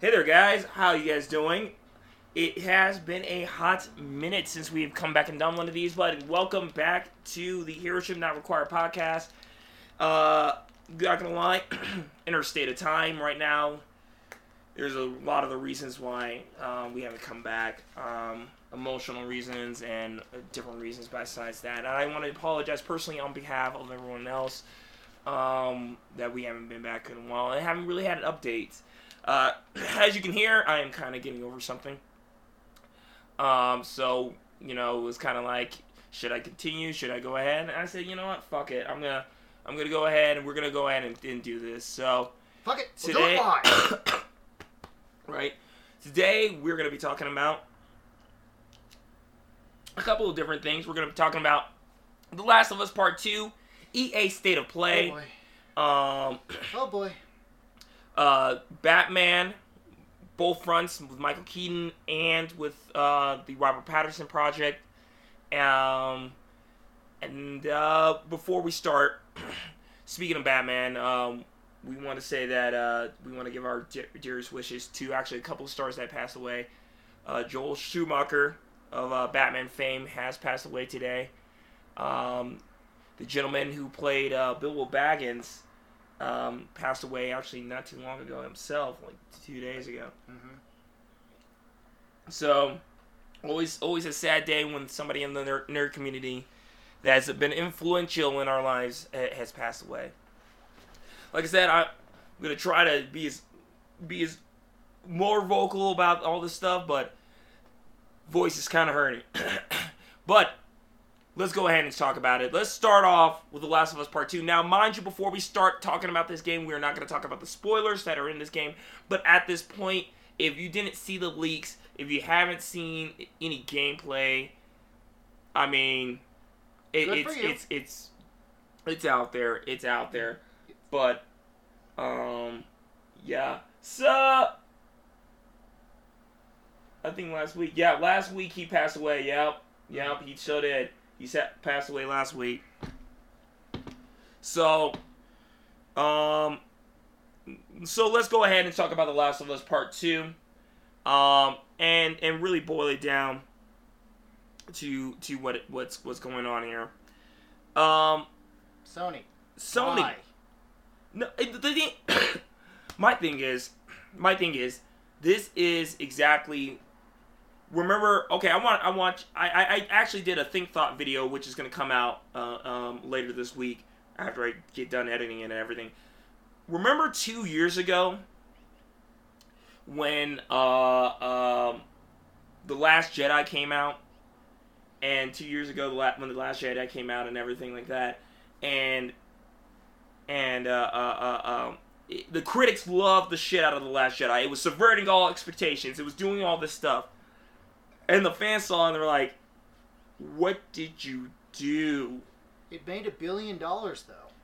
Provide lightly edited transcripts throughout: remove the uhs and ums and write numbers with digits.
Hey there, guys. How you guys doing? It has been a hot minute since we've come back and done one of these, but welcome back to the Hero Should Not Require podcast. Not gonna lie, interstate of time right now. There's a lot of the reasons why we haven't come back. Emotional reasons and different reasons besides that. And I want to apologize personally on behalf of everyone else that we haven't been back in a while and haven't really had an update. As you can hear, I am kind of getting over something. So, you know, it was kind of like, should I continue? Should I go ahead? And I said, you know what? Fuck it. I'm gonna go ahead, and we're gonna go ahead and do this. So, fuck it. Today, we'll do it live. Right. Today we're gonna be talking about a couple of different things. We're gonna be talking about The Last of Us Part 2, EA State of Play. Oh boy. Batman, both fronts with Michael Keaton and with the Robert Pattinson project. And before we start, speaking of Batman, we want to say that we want to give our dearest wishes to actually a couple of stars that passed away. Joel Schumacher of Batman fame has passed away today. The gentleman who played Bilbo Baggins passed away actually not too long ago himself, like 2 days ago. Mm-hmm. So, always a sad day when somebody in the nerd community that has been influential in our lives has passed away. Like I said, I'm gonna try to be more vocal about all this stuff, but voice is kind of hurting. But let's go ahead and talk about it. Let's start off with The Last of Us Part 2. Now, mind you, before we start talking about this game, we are not going to talk about the spoilers that are in this game. But at this point, if you didn't see the leaks, if you haven't seen any gameplay, I mean, it's out there. It's out there. But, yeah. So, I think last week he passed away. Yep, he sure did. He passed away last week. So, let's go ahead and talk about The Last of Us Part 2. And really boil it down to what's going on here. Sony. Why? No, my thing is, this is exactly. Remember, okay, I actually did a Think Thought video, which is going to come out later this week after I get done editing it and everything. Remember 2 years ago when The Last Jedi came out? And 2 years ago when The Last Jedi came out and everything like that. And the critics loved the shit out of The Last Jedi. It was subverting all expectations. It was doing all this stuff. And the fans saw and they were like, what did you do? It made $1 billion, though.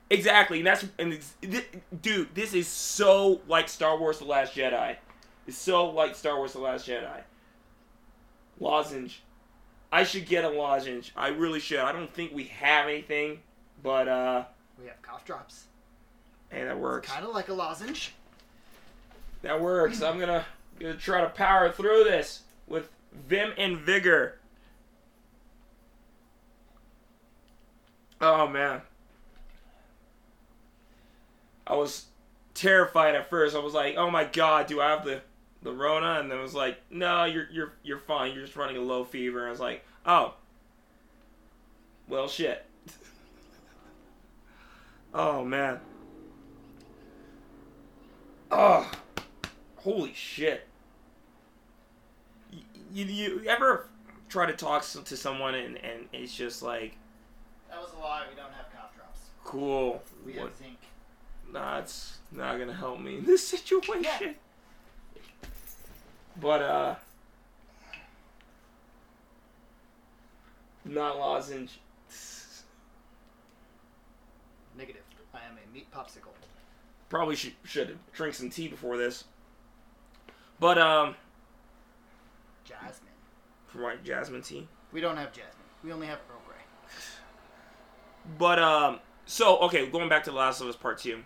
Exactly. Dude, this is so like Star Wars The Last Jedi. It's so like Star Wars The Last Jedi. Lozenge. I should get a lozenge. I really should. I don't think we have anything, but... we have cough drops. Hey, that works. Kind of like a lozenge. That works. I'm gonna try to power through this with... vim and vigor. Oh man, I was terrified at first. I was like, "Oh my god, do I have the Rona?" And then it was like, "No, you're fine. You're just running a low fever." And I was like, "Oh, well, shit." Oh man. Oh, holy shit. You ever try to talk to someone and it's just like... That was a lie. We don't have cough drops. Cool. We have zinc. Nah, it's not going to help me in this situation. Yeah. But, not lozenge. Negative. I am a meat popsicle. Probably should drink some tea before this. But, Jasmine. Right, jasmine tea. We don't have jasmine. We only have Earl Grey. But, okay, going back to The Last of Us Part 2.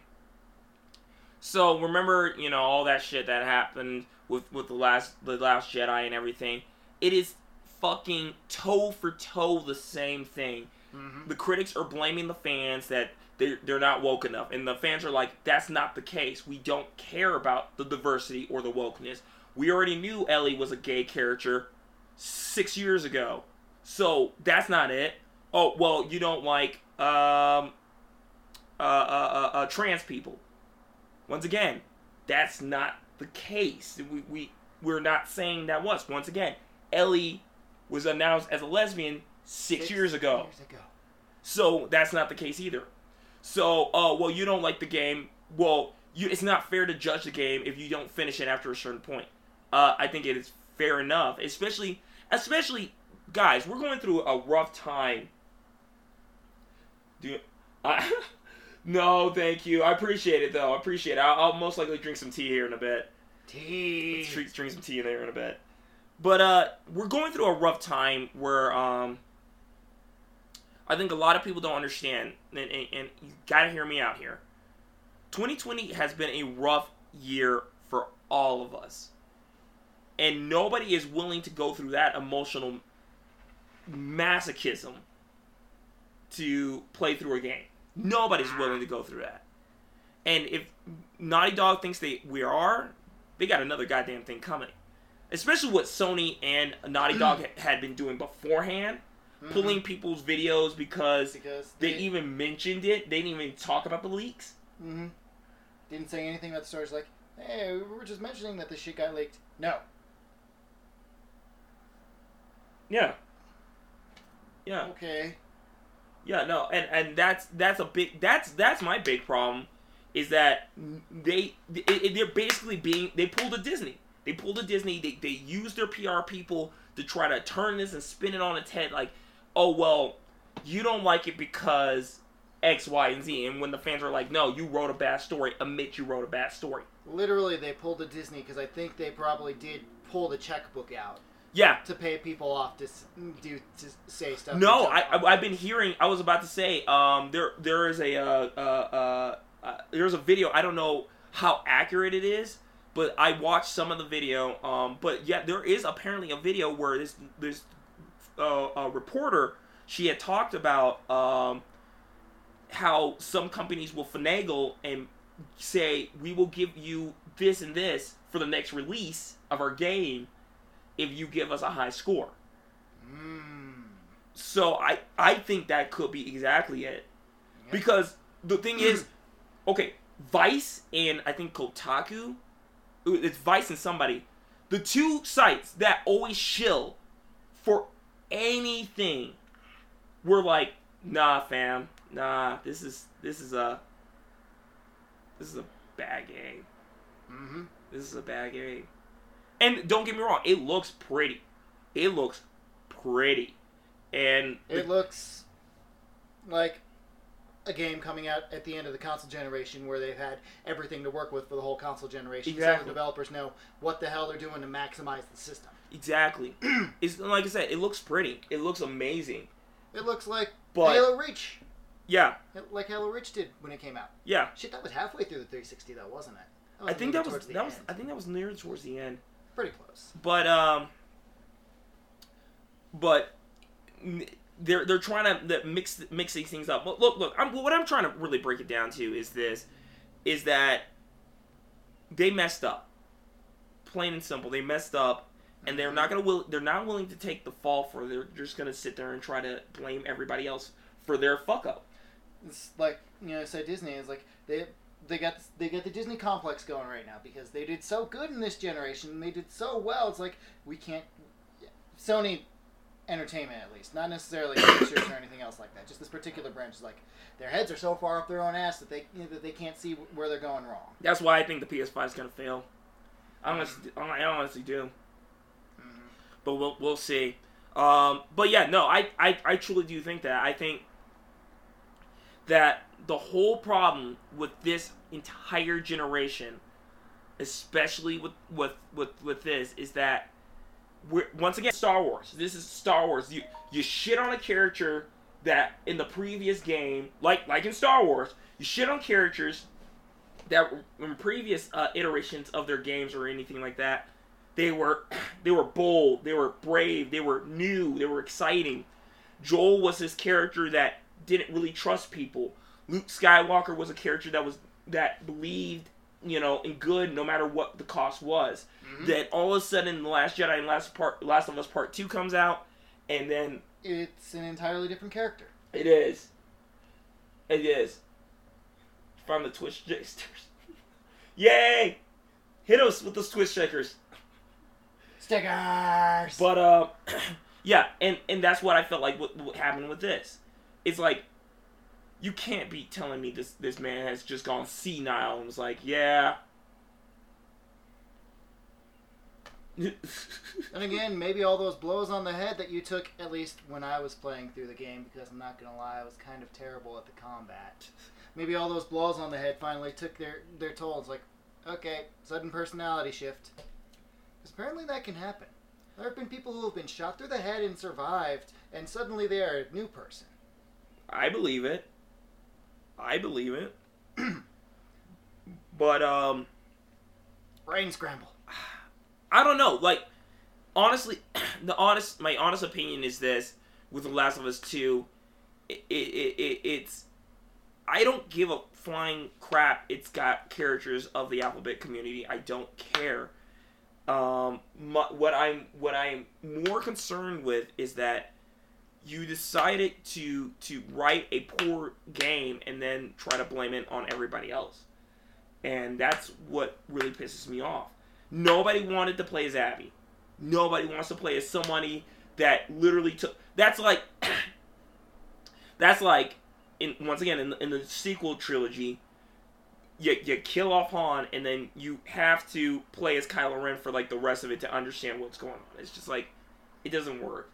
So remember, you know, all that shit that happened with the Last Jedi and everything. It is fucking toe for toe the same thing. Mm-hmm. The critics are blaming the fans that they're not woke enough, and the fans are like, that's not the case. We don't care about the diversity or the wokeness. We already knew Ellie was a gay character 6 years ago, so that's not it. Oh, well, you don't like trans people. Once again, that's not the case. We're not saying that was. Once again, Ellie was announced as a lesbian six years ago. So that's not the case either. So, oh, well, you don't like the game. Well, it's not fair to judge the game if you don't finish it after a certain point. I think it is fair enough, especially, guys, we're going through a rough time. No, thank you. I appreciate it, though. I'll most likely drink some tea here in a bit. Drink some tea in there in a bit. But we're going through a rough time where I think a lot of people don't understand, and you got to hear me out here. 2020 has been a rough year for all of us. And nobody is willing to go through that emotional masochism to play through a game. Nobody's willing to go through that. And if Naughty Dog thinks they got another goddamn thing coming. Especially what Sony and Naughty Dog had been doing beforehand. Mm-hmm. Pulling people's videos because they even mentioned it. They didn't even talk about the leaks. Mm-hmm. Didn't say anything about the stories like, hey, we were just mentioning that this shit got leaked. No. Yeah. Okay. Yeah, no, and that's my big problem, is that they pulled a Disney. They pulled a Disney. They used their PR people to try to turn this and spin it on its head. Like, oh well, you don't like it because X, Y, and Z. And when the fans are like, no, you wrote a bad story. Admit you wrote a bad story. Literally, they pulled a Disney because I think they probably did pull the checkbook out. Yeah, to pay people off to say stuff. No, I've been hearing. I was about to say there's a video. I don't know how accurate it is, but I watched some of the video. But yeah, there is apparently a video where this reporter, she had talked about how some companies will finagle and say, we will give you this and this for the next release of our game if you give us a high score. So I think that could be exactly it. Yep. Because the thing is, okay, Vice and I think Kotaku, it's Vice and somebody, the two sites that always shill for anything, were like, nah fam, this is a bad game. Mm-hmm. This is a bad game. And don't get me wrong, it looks pretty. And it looks like a game coming out at the end of the console generation where they've had everything to work with for the whole console generation. Exactly. So the developers know what the hell they're doing to maximize the system. Exactly. It's, like I said, it looks pretty. It looks amazing. It looks like Halo Reach. Yeah. Like Halo Reach did when it came out. Yeah. Shit, that was halfway through the 360 though, wasn't it? I think that was near towards the end. Pretty close. But they're trying to mix these things up. But look, what I'm trying to really break it down to is that they messed up. Plain and simple, they messed up, and they're not willing to take the fall for it. They're just gonna sit there and try to blame everybody else for their fuck up. It's like, you know, so Disney is like they got the Disney complex going right now because they did so good in this generation. They did so well. It's like, we can't... Sony Entertainment, at least. Not necessarily pictures or anything else like that. Just this particular branch is like, their heads are so far up their own ass that they can't see where they're going wrong. That's why I think the PS5 is going to fail. I honestly do. Mm-hmm. But we'll see. But yeah, no, I truly do think that. I think that the whole problem with this entire generation, especially with this, is that we're, once again, Star Wars. This is Star Wars. You shit on a character that in the previous game, like in Star Wars, you shit on characters that in previous iterations of their games or anything like that, they were bold, they were brave, they were new, they were exciting. Joel was this character that didn't really trust people. Luke Skywalker was a character that believed, in good no matter what the cost was. Mm-hmm. Then all of a sudden, The Last Jedi and Last of Us Part 2 comes out, and then it's an entirely different character. It is. From the Twitch shakers. Yay! Hit us with those Twitch shakers. Stickers! But, yeah, and that's what I felt like what happened with this. It's like, you can't be telling me this man has just gone senile and was like, yeah. And again, maybe all those blows on the head that you took, at least when I was playing through the game, because I'm not going to lie, I was kind of terrible at the combat. Maybe all those blows on the head finally took their toll. It's like, okay, sudden personality shift. Because apparently that can happen. There have been people who have been shot through the head and survived, and suddenly they are a new person. I believe it. But, brain scramble. I don't know. Like, honestly, my honest opinion is this, with The Last of Us 2, it's... I don't give a flying crap it's got characters of the alphabet community. I don't care. What I'm more concerned with is that you decided to write a poor game and then try to blame it on everybody else. And that's what really pisses me off. Nobody wanted to play as Abby. Nobody wants to play as somebody that literally took... That's like... Once again, in the sequel trilogy, you kill off Han, and then you have to play as Kylo Ren for, like, the rest of it to understand what's going on. It's just like, it doesn't work.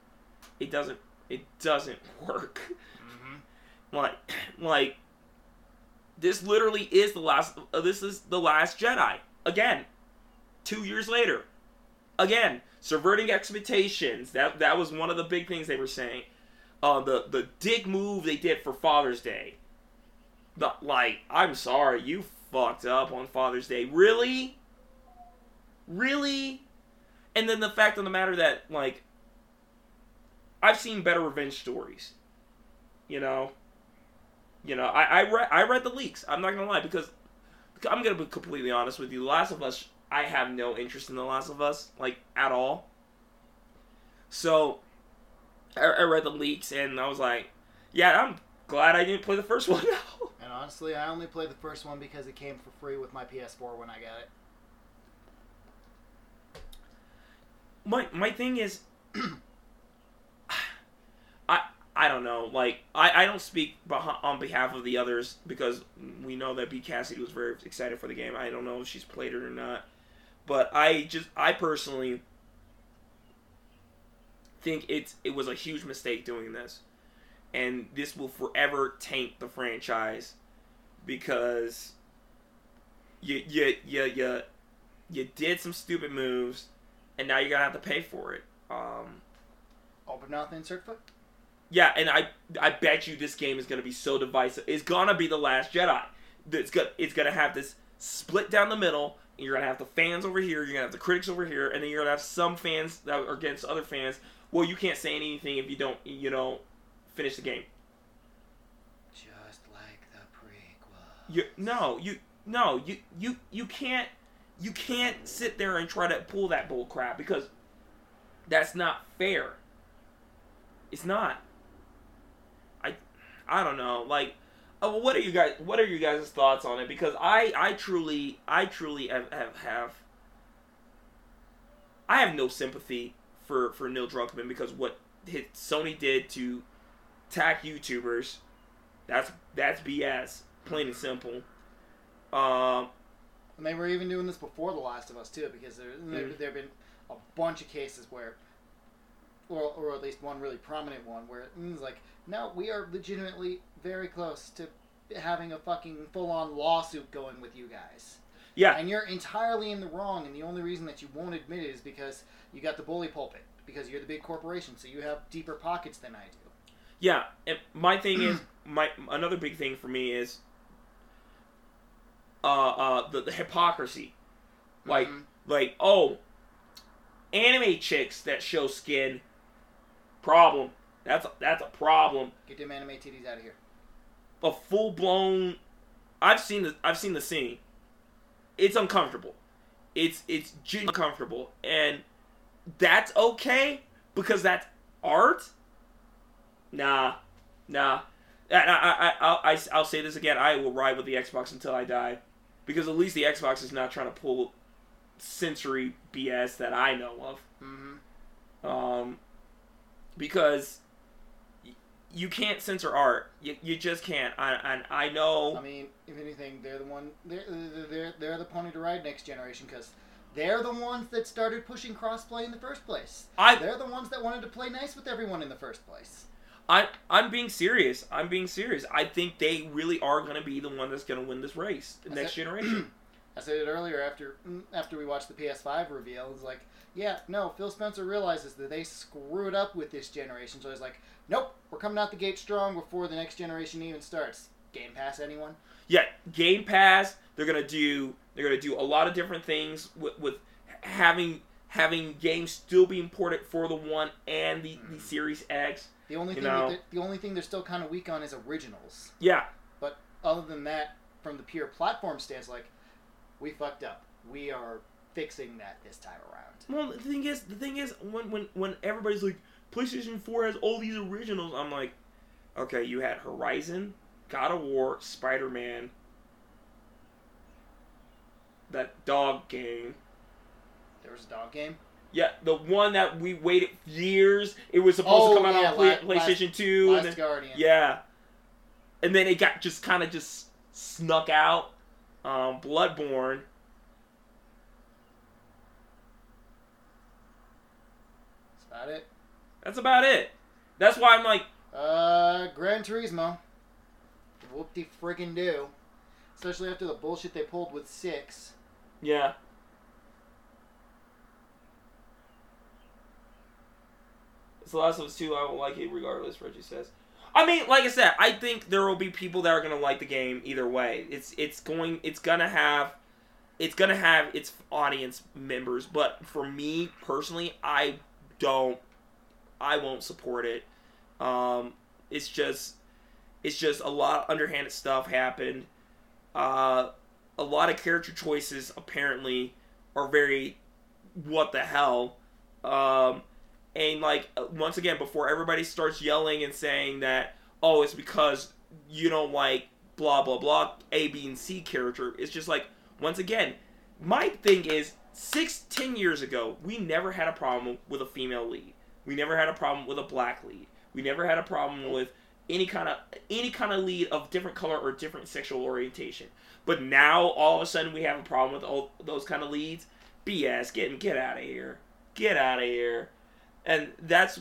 It doesn't work. Mm-hmm. Like, this literally is The Last Jedi. Again, 2 years later. Again, subverting expectations. That was one of the big things they were saying. The dick move they did for Father's Day. I'm sorry, you fucked up on Father's Day. Really? And then the fact of the matter that, like, I've seen better revenge stories. I read the leaks. I'm not gonna lie, because I'm gonna be completely honest with you. The Last of Us, I have no interest in The Last of Us, like, at all. So... I read the leaks, and I was like, yeah, I'm glad I didn't play the first one. And honestly, I only played the first one because it came for free with my PS4 when I got it. My thing is, I don't know. Like, I don't speak on behalf of the others, because we know that B. Cassidy was very excited for the game. I don't know if she's played it or not. But I personally... think it was a huge mistake doing this, and this will forever taint the franchise, because you did some stupid moves, and now you're gonna have to pay for it. All but nothing, insert foot. Yeah, and I bet you this game is gonna be so divisive. It's gonna be The Last Jedi. It's gonna have this split down the middle. And you're gonna have the fans over here, you're gonna have the critics over here, and then you're gonna have some fans that are against other fans. Well, you can't say anything if you don't, finish the game. Just like the prequel. You can't sit there and try to pull that bull crap, because that's not fair. It's not. I don't know. Like, what are you guys' thoughts on it? Because I truly have no sympathy for Neil Druckmann, because what Sony did to attack YouTubers, that's BS, plain and simple. And they were even doing this before The Last of Us too, because there have been a bunch of cases where, or at least one really prominent one where it's like, no, we are legitimately very close to having a fucking full-on lawsuit going with you guys. Yeah. And you're entirely in the wrong, and the only reason that you won't admit it is because you got the bully pulpit, because you're the big corporation, so you have deeper pockets than I do. Yeah, and my thing is, another big thing for me is, the hypocrisy. Like, oh, anime chicks that show skin, problem. That's a problem. Get them anime titties out of here. A full blown. I've seen the scene. It's uncomfortable. It's genuinely uncomfortable, and that's okay because that's art. Nah. I'll say this again. I will ride with the Xbox until I die, because at least the Xbox is not trying to pull sensory BS that I know of. Mm-hmm. Because you can't censor art. You just can't. I know. I mean, if anything, they're the one. They're the pony to ride next generation, because they're the ones that started pushing crossplay in the first place. They're the ones that wanted to play nice with everyone in the first place. I'm being serious. I think they really are going to be the one that's going to win this race, the next generation. I said it earlier after we watched the PS5 reveal. It's like, yeah, no, Phil Spencer realizes that they screwed up with this generation. So he's like, nope, we're coming out the gate strong before the next generation even starts. Game Pass, anyone? Yeah, Game Pass. They're gonna do a lot of different things with having games still be imported for the One and the Series X. The only thing they're still kind of weak on is originals. Yeah. But other than that, from the pure platform stance, like, we fucked up. We are fixing that this time around. Well, the thing is, when everybody's like, PlayStation 4 has all these originals, I'm like, okay, you had Horizon, God of War, Spider-Man, that dog game. There was a dog game? Yeah, the one that we waited years. It was supposed to come out on PlayStation 2. Last and then, Guardian. Yeah. And then it got just kind of snuck out. Bloodborne. That's about it. That's why I'm like... Gran Turismo. Whoop-de-friggin-do. Especially after the bullshit they pulled with 6. Yeah. It's The Last of Us 2. I won't like it regardless, Reggie says. I mean, like I said, I think there will be people that are going to like the game either way. It's going to have its audience members, but for me personally, I won't support it. It's just a lot of underhanded stuff happened. A lot of character choices apparently are very what the hell. And, like, once again, before everybody starts yelling and saying that, oh, it's because you don't like blah, blah, blah, A, B, and C character, it's just like, once again, my thing is, 10 years ago, we never had a problem with a female lead. We never had a problem with a black lead. We never had a problem with any kind of lead of different color or different sexual orientation. But now, all of a sudden, we have a problem with all those kind of leads. BS, get out of here. Get out of here. And that's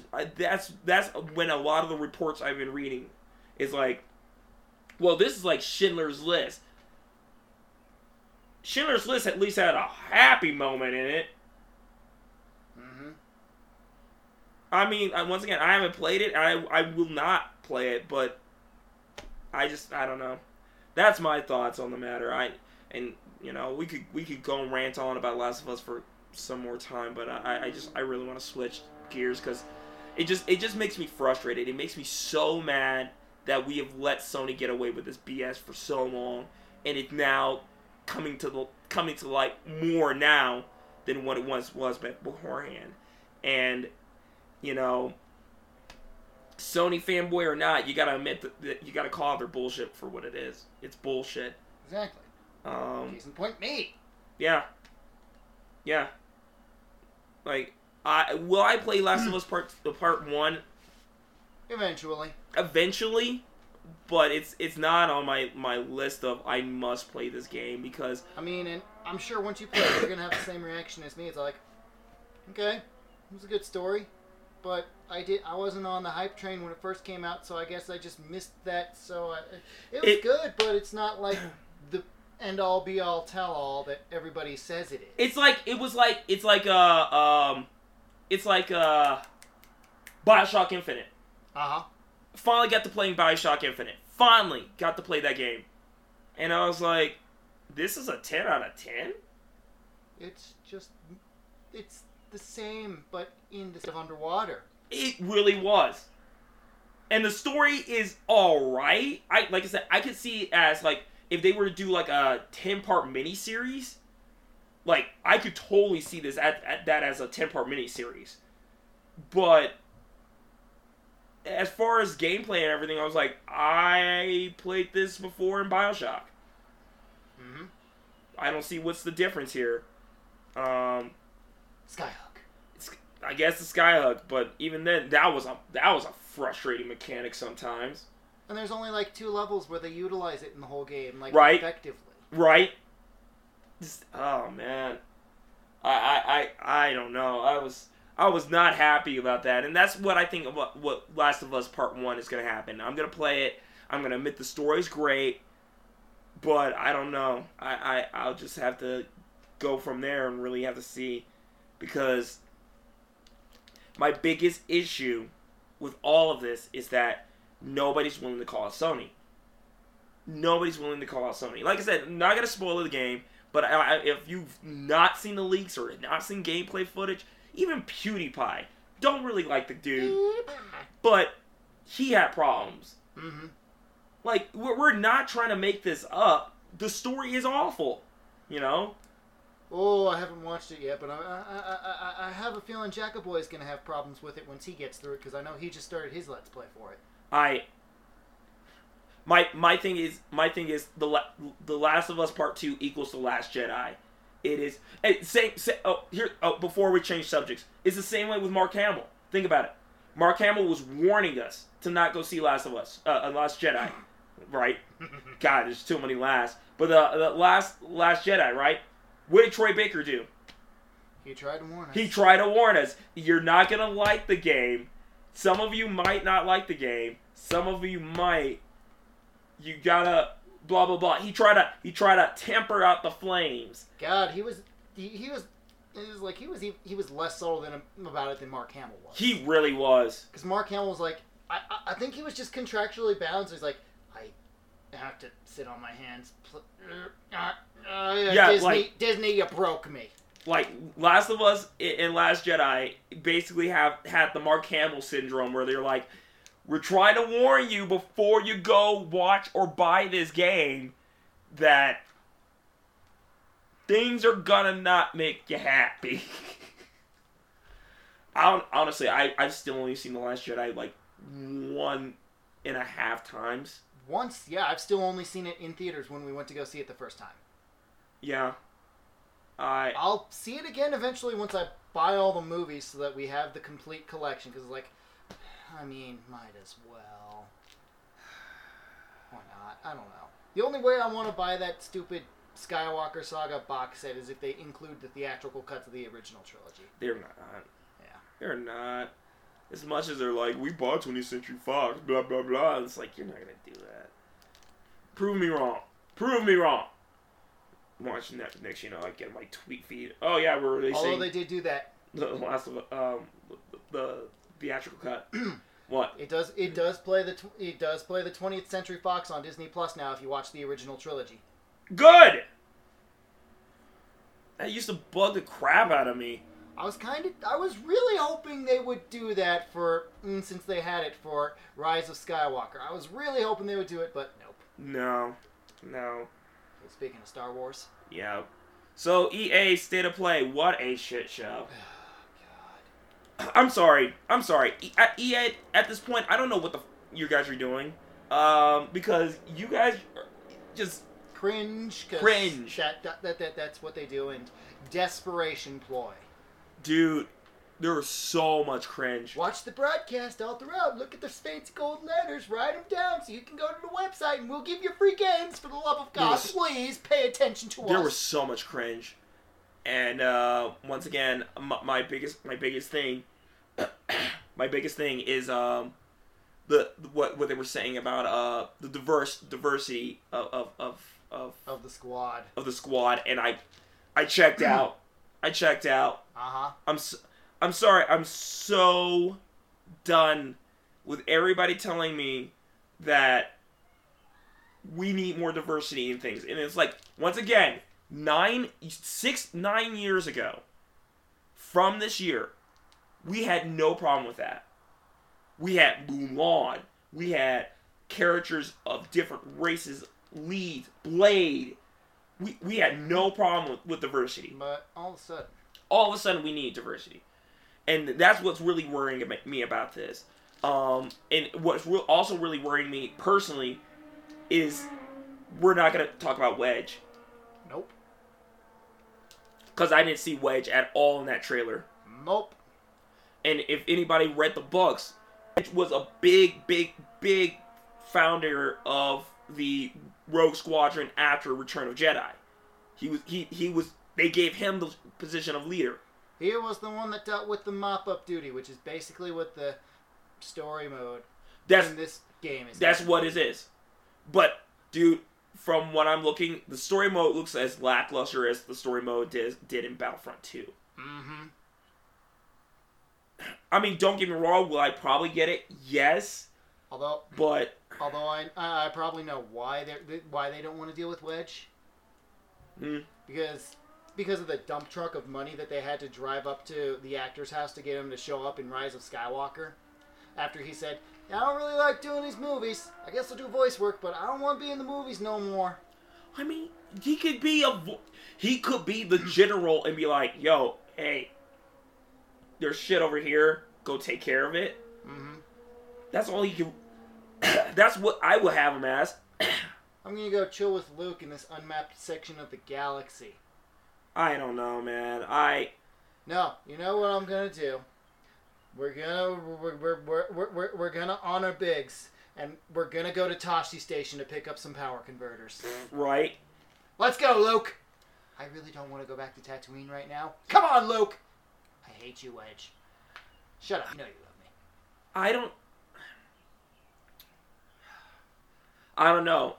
when a lot of the reports I've been reading is like, well, this is like Schindler's List. Schindler's List at least had a happy moment in it. Mm-hmm. I mean, once again, I haven't played it. I will not play it, but I don't know. That's my thoughts on the matter. We could go and rant on about Last of Us for some more time, but I really want to switch gears, because it just makes me frustrated. It makes me so mad that we have let Sony get away with this BS for so long, and it's now coming to light more now than what it once was beforehand. And you know, Sony fanboy or not, you gotta admit that you gotta call their bullshit for what it is. It's bullshit. Exactly. Case in point, me. Yeah. Like, I play Last of Us Part 1? Eventually, but it's not on my list of I must play this game, because... I mean, and I'm sure once you play it, you're going to have the same reaction as me. It's like, okay, it was a good story, but I wasn't on the hype train when it first came out, so I guess I just missed that. So it was good, but it's not like the end-all, be-all, tell-all that everybody says it is. It's like Bioshock Infinite. Uh-huh. Finally got to playing Bioshock Infinite. Finally got to play that game. And I was like, This is a 10 out of 10? It's just... It's the same, but in the underwater. It really was. And the story is alright. Like I said, I could see it as, like, if they were to do, like, a 10-part miniseries, like, I could totally see this that as a 10-part miniseries. But as far as gameplay and everything, I was like, I played this before in Bioshock. Mm-hmm. I don't see what's the difference here. Skyhook. I guess the Skyhook, but even then, that was a frustrating mechanic sometimes. And there's only like 2 levels where they utilize it in the whole game, like right? Effectively. Right. Just, oh man, I don't know. I was not happy about that, and that's what I think about what Last of Us Part 1 is going to happen. I'm going to play it. I'm going to admit the story's great, but I don't know. I'll just have to go from there and really have to see, because my biggest issue with all of this is that nobody's willing to call out Sony. Nobody's willing to call out Sony. Like I said, I'm not going to spoil the game, but if you've not seen the leaks or not seen gameplay footage... Even PewDiePie, don't really like the dude, but he had problems. Mm-hmm. Like, we're not trying to make this up. The story is awful, you know? Oh, I haven't watched it yet, but I have a feeling Jackaboy's going to have problems with it once he gets through it, because I know he just started his Let's Play for it. My thing is The Last of Us Part 2 equals The Last Jedi. It is before we change subjects, it's the same way with Mark Hamill. Think about it. Mark Hamill was warning us to not go see Last of Us, Last Jedi, right? God, there's too many lasts. But the Last Jedi, right? What did Troy Baker do? He tried to warn us. You're not gonna like the game. Some of you might not like the game. Some of you might. You gotta. Blah blah blah. He tried to temper out the flames. God, he was less subtle about it than Mark Hamill was. He really was. Because Mark Hamill was like, I think he was just contractually bound. So he's like, I have to sit on my hands. Disney, you broke me. Like Last of Us and Last Jedi basically had the Mark Hamill syndrome, where they're like, we're trying to warn you before you go watch or buy this game that things are gonna not make you happy. I've still only seen The Last Jedi like 1.5 times. Once, yeah, I've still only seen it in theaters when we went to go see it the first time. Yeah. I'll see it again eventually once I buy all the movies so that we have the complete collection, because like, I mean, might as well. Why not? I don't know. The only way I want to buy that stupid Skywalker Saga box set is if they include the theatrical cuts of the original trilogy. They're not. Yeah. They're not. As much as they're like, we bought 20th Century Fox, blah, blah, blah. It's like, you're not going to do that. Prove me wrong. Watching that next, I get my tweet feed. Oh, yeah, we're releasing... Although they did do that. The last of... The theatrical cut. What? It does play the 20th Century Fox on Disney Plus now if you watch the original trilogy. Good. That used to bug the crap out of me. I was really hoping they would do that for since they had it for Rise of Skywalker. I was really hoping they would do it, but nope. No. Speaking of Star Wars. Yeah. So EA State of Play, what a shit show. I'm sorry. EA, at this point, I don't know what you guys are doing. Because you guys just... Cringe. That's what they do, and desperation ploy. Dude, there was so much cringe. Watch the broadcast all throughout. Look at the state's gold letters. Write them down so you can go to the website, and we'll give you free games. For the love of God, please pay attention to us. There was so much cringe. And once again, my biggest thing is what they were saying about the diversity of the squad. Of the squad, and I checked out. Uh-huh. I'm sorry. I'm so done with everybody telling me that we need more diversity in things. And it's like, once again, 9 years ago from this year, we had no problem with that. We had Mulan. We had characters of different races, leads, Blade. We had no problem with diversity. But all of a sudden we need diversity. And that's what's really worrying me about this. And what's also really worrying me personally is we're not going to talk about Wedge. Nope. Because I didn't see Wedge at all in that trailer. Nope. And if anybody read the books, Wedge was a big, big, big founder of the Rogue Squadron after Return of Jedi. He was. They gave him the position of leader. He was the one that dealt with the mop-up duty, which is basically what the story mode in this game is. That's what it is. But, dude, from what I'm looking, the story mode looks as lackluster as the story mode did in Battlefront 2. Mm-hmm. I mean, don't get me wrong, will I probably get it? Yes. Although I probably know why they don't want to deal with Wedge. Mm. Because of the dump truck of money that they had to drive up to the actor's house to get him to show up in Rise of Skywalker. After he said, I don't really like doing these movies. I guess I'll do voice work, but I don't want to be in the movies no more. I mean, he could be the general and be like, yo, hey, there's shit over here. Go take care of it. Mm-hmm. That's all he can... That's what I would have him as. I'm going to go chill with Luke in this unmapped section of the galaxy. I don't know, man. No, you know what I'm gonna do? We're gonna honor Biggs, and we're gonna go to Toshi Station to pick up some power converters. Right. Let's go, Luke. I really don't want to go back to Tatooine right now. Come on, Luke. I hate you, Wedge. Shut up. You know you love me. I don't know.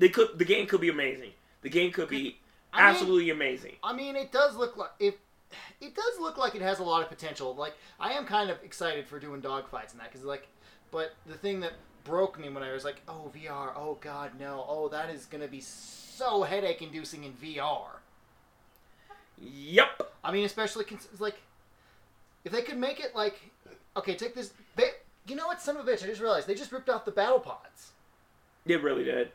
The game could be amazing. The game could be. Absolutely amazing. I mean, it does look like it has a lot of potential. Like, I am kind of excited for doing dogfights and that, because like, but the thing that broke me when I was like, oh VR, oh god no, oh that is gonna be so headache inducing in VR. Yep. I mean, especially like, if they could make it like, okay, take this. You know what, son of a bitch! I just realized they just ripped off the battle pods. They really did.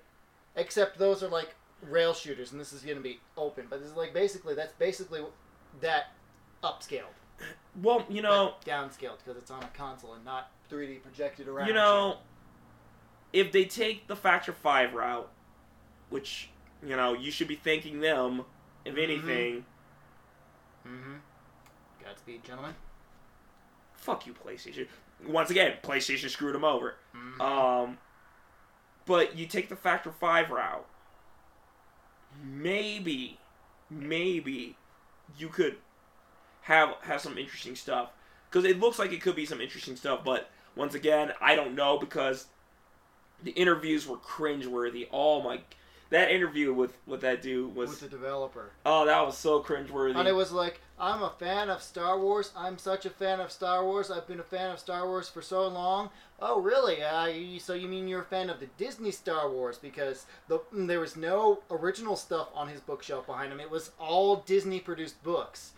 Except those are like rail shooters, and this is going to be open, but this is like basically that upscaled. Well, you know, downscaled because it's on a console and not 3D projected around. You know, if they take the Factor 5 route, which you know you should be thanking them, if anything. Mm-hmm. Godspeed, gentlemen. Fuck you, PlayStation. Once again, PlayStation screwed them over. Mm-hmm. But you take the Factor 5 route. Maybe you could have some interesting stuff. Because it looks like it could be some interesting stuff, but once again, I don't know because the interviews were cringeworthy. Oh my... That interview with that dude was... With the developer. Oh, that was so cringeworthy. And it was like, I'm a fan of Star Wars. I'm such a fan of Star Wars. I've been a fan of Star Wars for so long. Oh, really? So you mean you're a fan of the Disney Star Wars? Because there was no original stuff on his bookshelf behind him. It was all Disney-produced books.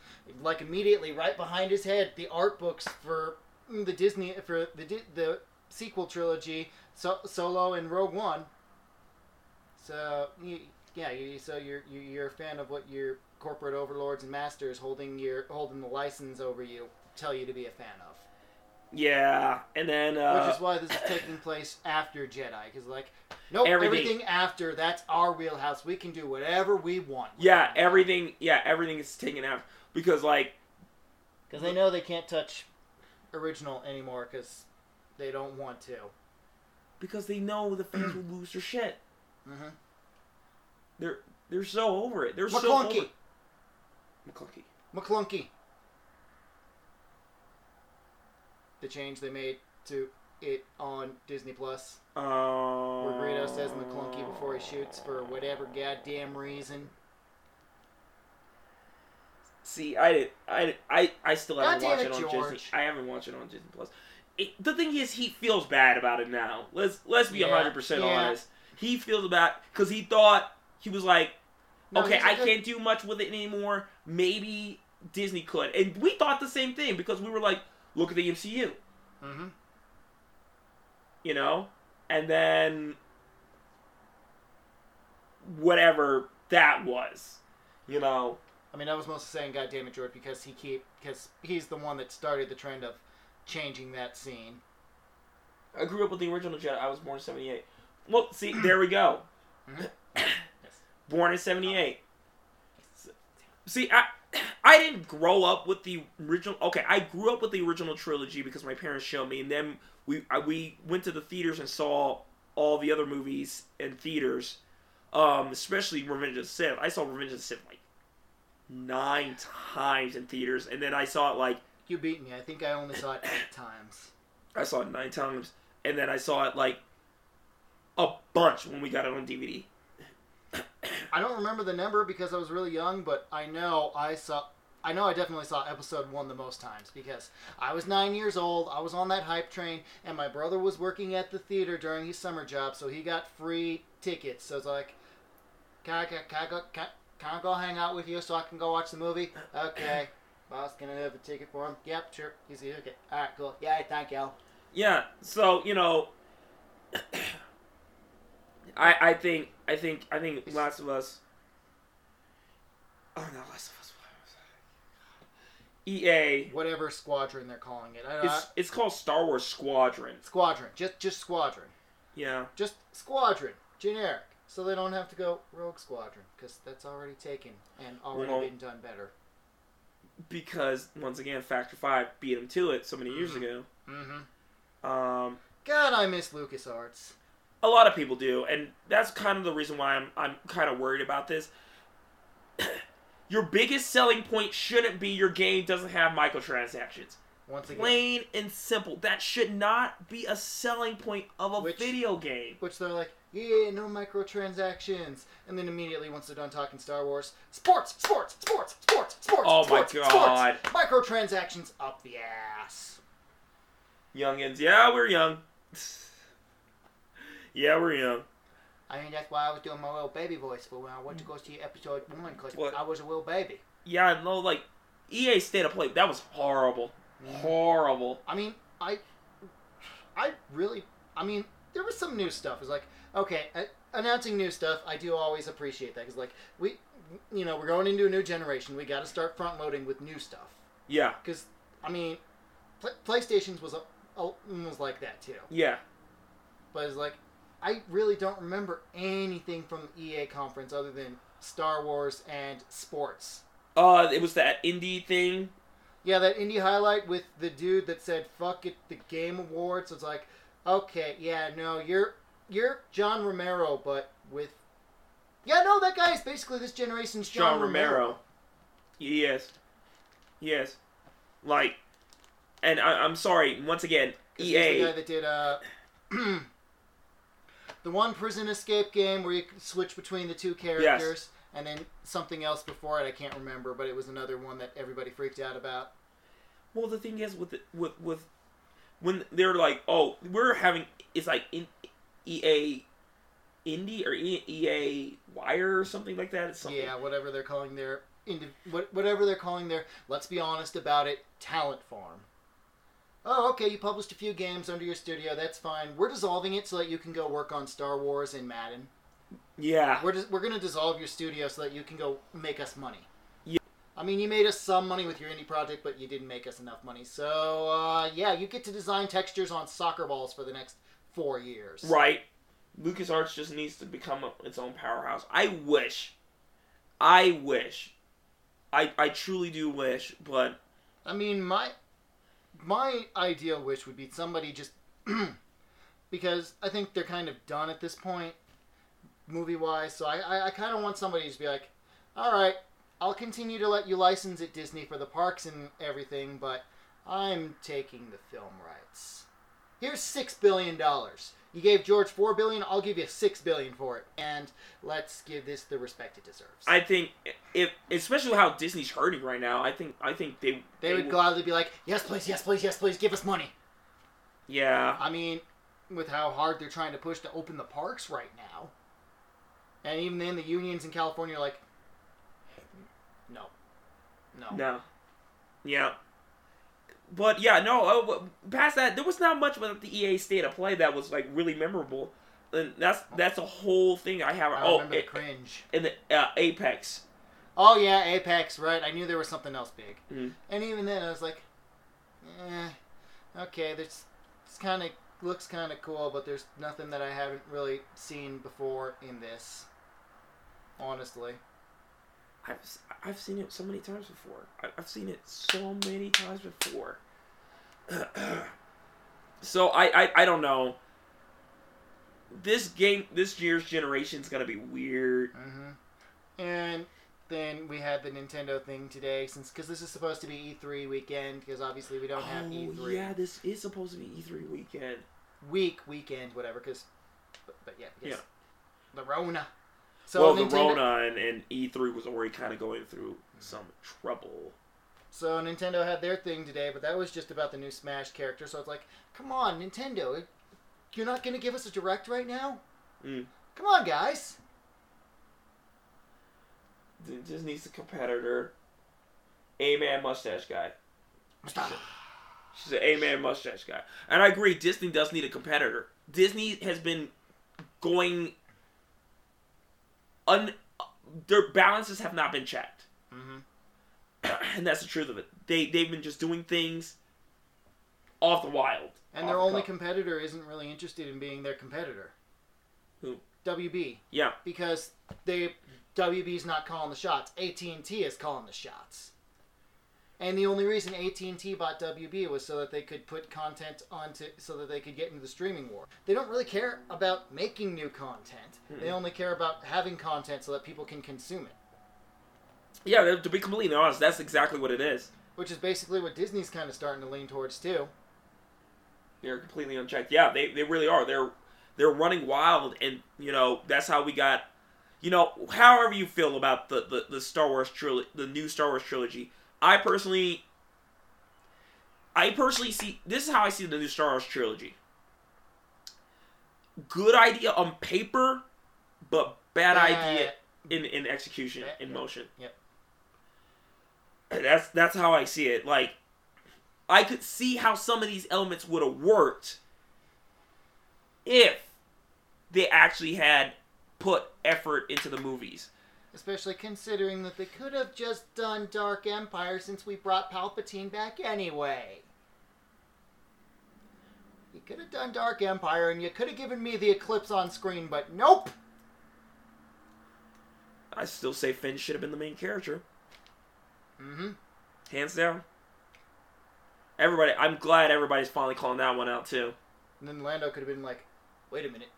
Like, immediately, right behind his head, the art books for the Disney... For the sequel trilogy, Solo and Rogue One. So you're a fan of what your corporate overlords and masters holding the license over you tell you to be a fan of. Yeah, and then which is why this is taking place after Jedi, because like everything after that's our wheelhouse. We can do whatever we want. Yeah, everything. Yeah, everything is taken out because like they know they can't touch original anymore because they don't want to. Because they know the fans will lose their shit. Mm-hmm. They're so over it. They're McClunky. So over. McClunky. The change they made to it on Disney Plus. Oh. Where Greedo says McClunky before he shoots for whatever goddamn reason. See, I still haven't watched it on Disney. I haven't watched it on Disney Plus. The thing is, he feels bad about it now. Let's be 100% honest. he feels about, because he thought, he was like, okay, I can't do much with it anymore. Maybe Disney could. And we thought the same thing, because we were like, look at the MCU. Mm-hmm. You know? And then whatever that was, you know? I mean, I was mostly saying, God damn it, George, because he's the one that started the trend of changing that scene. I grew up with the original Jedi. I was born in 78. Well, see, there we go. Born in 78. See, I didn't grow up with the original. Okay, I grew up with the original trilogy because my parents showed me, and then we went to the theaters and saw all the other movies in theaters, especially Revenge of the Sith. I saw Revenge of the Sith like 9 times in theaters, and then I saw it like... You beat me. I think I only saw it 8 times. I saw it 9 times, and then I saw it like a bunch when we got it on DVD. I don't remember the number because I was really young, but I definitely saw episode 1 the most times because I was 9 years old, I was on that hype train, and my brother was working at the theater during his summer job, so he got free tickets. So it's like, can I go hang out with you so I can go watch the movie? Okay. Boss, can I have a ticket for him? Yep, sure. He's here. Okay. All right, cool. Yeah, thank you. Yeah, so, you know, I think Last of Us. Oh no, Last of Us. EA. Whatever squadron they're calling it. It's called Star Wars Squadron. Squadron. Just Squadron. Yeah. Just Squadron. Generic. So they don't have to go Rogue Squadron because that's already taken and already been done better. Because once again, Factor 5 beat them to it so many years ago. Mm-hmm. God, I miss LucasArts. A lot of people do, and that's kind of the reason why I'm kind of worried about this. Your biggest selling point shouldn't be your game doesn't have microtransactions. Once again, plain and simple. That should not be a selling point of a video game. Which they're like, yeah, no microtransactions. And then immediately, once they're done talking Star Wars, sports. Oh sports, my god! Sports. Microtransactions up the ass. Youngins, yeah, we're young. Yeah, we're young. I mean, that's why I was doing my little baby voice for when I went to go see episode 1, because I was a little baby. Yeah, I know, like, EA State of Play, that was horrible. Horrible. I mean, I mean, there was some new stuff. It was like, okay, announcing new stuff, I do always appreciate that, because, like, we're going into a new generation. We got to start front-loading with new stuff. Yeah. Because, I mean, PlayStation's was like that, too. Yeah. But it's like, I really don't remember anything from the EA conference other than Star Wars and sports. It was that indie thing? Yeah, that indie highlight with the dude that said, fuck it, the Game Awards. So it's like, okay, yeah, no, you're John Romero, but with... Yeah, no, that guy is basically this generation's John Romero. Yes. Yes. Like, and I'm sorry, once again, EA... the guy that did, the one prison escape game where you switch between the two characters, yes. And then something else before it I can't remember, but it was another one that everybody freaked out about. Well, the thing is with when they're like, oh, we're having it's like in EA Indie or EA Wire or something like that. It's something. Yeah, whatever they're calling their let's be honest about it, talent farm. Oh, okay, you published a few games under your studio, that's fine. We're dissolving it so that you can go work on Star Wars and Madden. Yeah. We're going to dissolve your studio so that you can go make us money. Yeah. I mean, you made us some money with your indie project, but you didn't make us enough money. So, you get to design textures on soccer balls for the next 4 years. Right. LucasArts just needs to become its own powerhouse. I wish. I truly do wish, but... I mean, My ideal wish would be somebody just... because I think they're kind of done at this point, movie-wise, so I kind of want somebody to just be like, alright, I'll continue to let you license at Disney for the parks and everything, but I'm taking the film rights. Here's $6 billion. You gave George $4 billion, I'll give you $6 billion for it. And let's give this the respect it deserves. I think, if especially how Disney's hurting right now, I think they would gladly be like, yes please, give us money. Yeah. I mean, with how hard they're trying to push to open the parks right now. And even then, the unions in California are like, no. Yeah. But, yeah, no, past that, there was not much about the EA State of Play that was, like, really memorable. And that's a whole thing I have. I remember the cringe. And the Apex. Oh, yeah, Apex, right. I knew there was something else big. Mm-hmm. And even then, I was like, okay, this kind of looks kind of cool, but there's nothing that I haven't really seen before in this. Honestly. I've seen it so many times before. I've seen it so many times before. So I don't know. This game, this year's generation is gonna be weird. Mm-hmm. And then we had the Nintendo thing today, because this is supposed to be E3 weekend. Because obviously we don't have E3. Oh yeah, this is supposed to be E3 weekend. Weekend, whatever. But yeah, because the Rona. So the Rona and E3 was already kind of going through some trouble. So Nintendo had their thing today, but that was just about the new Smash character. So it's like, come on, Nintendo, you're not going to give us a direct right now? Mm. Come on, guys. Disney's a competitor. A-man mustache guy. She's an A-man mustache guy. And I agree, Disney does need a competitor. Disney has been going... their balances have not been checked. Mm-hmm. And that's the truth of it. They've been just doing things off the wild. And their only competitor isn't really interested in being their competitor. Who? WB. Yeah. Because WB's not calling the shots. AT&T is calling the shots. And the only reason AT&T bought WB was so that they could put content so that they could get into the streaming war. They don't really care about making new content. Mm-hmm. They only care about having content so that people can consume it. Yeah, to be completely honest, that's exactly what it is. Which is basically what Disney's kind of starting to lean towards, too. They're completely unchecked. Yeah, they really are. They're running wild, and, that's how we got... however you feel about the Star Wars trilogy, the new Star Wars trilogy... I personally see... This is how I see the new Star Wars trilogy. Good idea on paper, but bad idea in execution, motion. Yep. That's how I see it. Like, I could see how some of these elements would have worked if they actually had put effort into the movies. Especially considering that they could have just done Dark Empire since we brought Palpatine back anyway. You could have done Dark Empire and you could have given me the Eclipse on screen, but nope! I still say Finn should have been the main character. Mm-hmm. Hands down. I'm glad everybody's finally calling that one out too. And then Lando could have been like, wait a minute,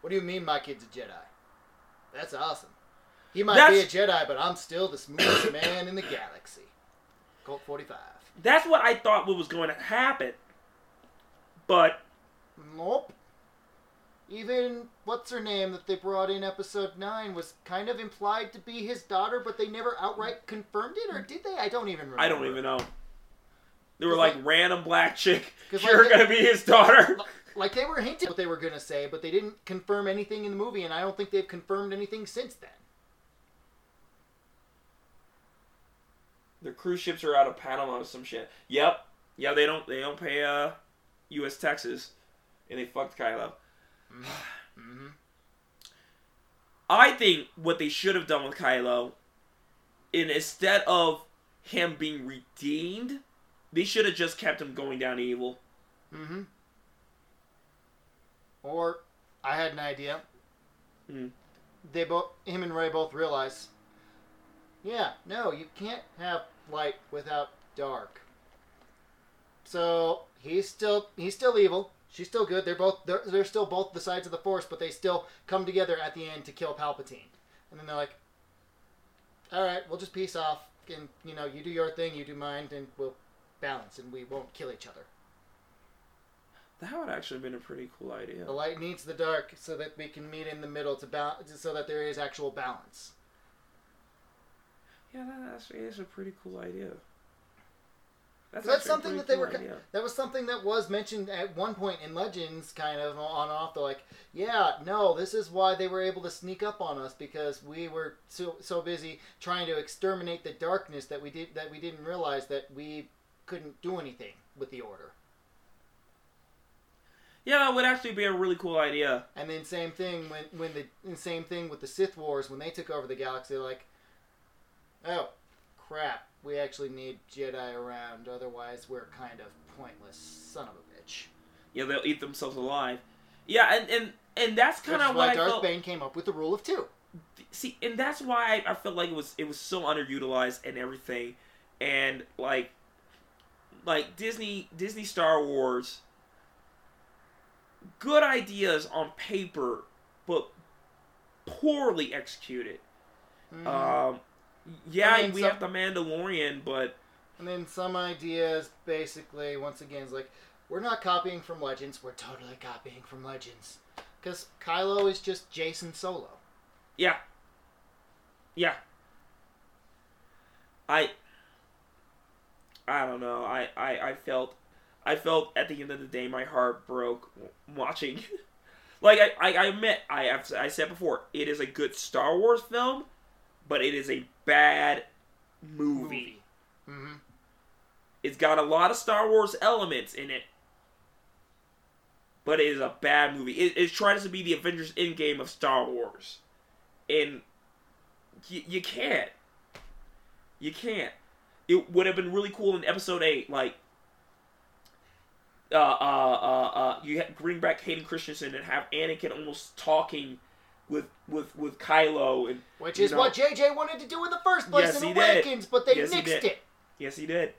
what do you mean my kid's a Jedi? That's awesome. He might be a Jedi, but I'm still the smoothest man in the galaxy. Colt 45. That's what I thought was going to happen. But... Nope. Even what's-her-name that they brought in episode 9 was kind of implied to be his daughter, but they never outright confirmed it, or did they? I don't even remember. I don't even know. They were like, random black chick, you're going to be his daughter. Like, they were hinting what they were going to say, but they didn't confirm anything in the movie, and I don't think they've confirmed anything since then. Their cruise ships are out of Panama or some shit. Yep. Yeah, they don't pay U.S. taxes, and they fucked Kylo. Mm-hmm. I think what they should have done with Kylo, instead of him being redeemed, they should have just kept him going down evil. Mm-hmm. Or I had an idea. Mm. Him and Rey both realize. Yeah, no, you can't have light without dark. So he's still evil. She's still good. They're still both the sides of the Force, but they still come together at the end to kill Palpatine. And then they're like, all right, we'll just peace off, and you do your thing, you do mine, and we'll balance, and we won't kill each other. That would actually have been a pretty cool idea. The light needs the dark so that we can meet in the middle to balance, so that there is actual balance. Yeah, that actually is a pretty cool idea. That's something that they were. Idea. That was something that was mentioned at one point in Legends, kind of on and off. They're like, yeah, no, this is why they were able to sneak up on us, because we were so busy trying to exterminate the darkness that we didn't realize that we couldn't do anything with the Order. Yeah, it would actually be a really cool idea. And then same thing when with the Sith Wars, when they took over the galaxy, like, oh, crap. We actually need Jedi around, otherwise we're kind of pointless, son of a bitch. Yeah, they'll eat themselves alive. Yeah, and that's kind of why Darth Bane came up with the rule of two. See, and that's why I felt like it was so underutilized and everything, and like Disney Star Wars. Good ideas on paper, but poorly executed. Mm. Yeah, I mean, we have The Mandalorian, but... And then some ideas, basically, once again, is like, we're not copying from Legends, we're totally copying from Legends. Because Kylo is just Jason Solo. Yeah. Yeah. I don't know. I felt at the end of the day my heart broke watching... Like, I said before, it is a good Star Wars film, but it is a bad movie. Mm-hmm. It's got a lot of Star Wars elements in it, but it is a bad movie. It tries to be the Avengers Endgame of Star Wars, and you can't. You can't. It would have been really cool in Episode 8, like, you bring back Hayden Christensen and have Anakin almost talking with Kylo, and which is what JJ wanted to do in the first place in Awakens, but they nixed it. Yes, he did.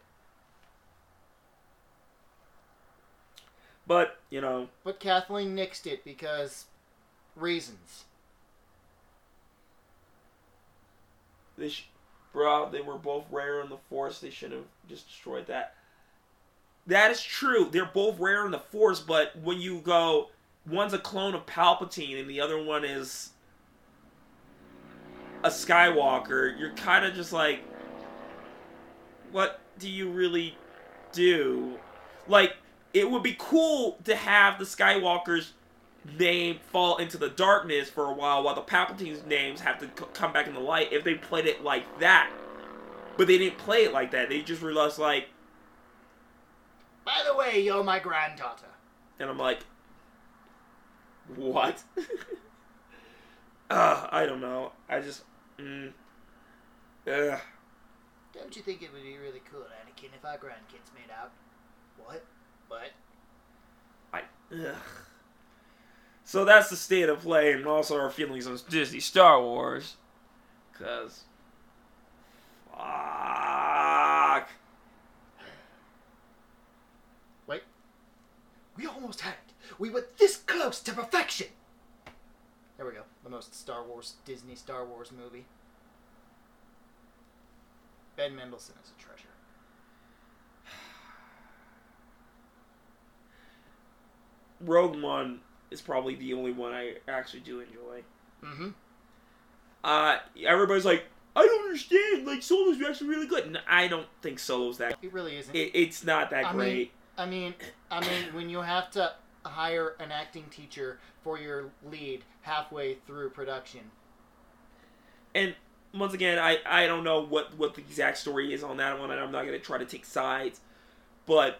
But but Kathleen nixed it because reasons. They were both rare in the Force. They should have just destroyed that. That is true. They're both rare in the Force, but when you go. One's a clone of Palpatine, and the other one is a Skywalker. You're kind of just like, what do you really do? Like, it would be cool to have the Skywalker's name fall into the darkness for a while the Palpatine's names have to come back in the light if they played it like that. But they didn't play it like that. They just realized, like... By the way, you're my granddaughter. And I'm like... What? I don't know. I just... Don't you think it would be really cool, Anakin, if our grandkids made out? What? What? So that's the state of play, and also our feelings on Disney Star Wars. Because... Fuck. Wait. We almost had it. We were this close to perfection! There we go. The most Disney Star Wars movie. Ben Mendelsohn is a treasure. Rogue One is probably the only one I actually do enjoy. Mm-hmm. Everybody's like, I don't understand, like, Solo's actually really good. No, I don't think Solo's that good. It really isn't. It's not that great. I mean, when you have to... hire an acting teacher for your lead halfway through production. And once again, I don't know what the exact story is on that one, and I'm not going to try to take sides, but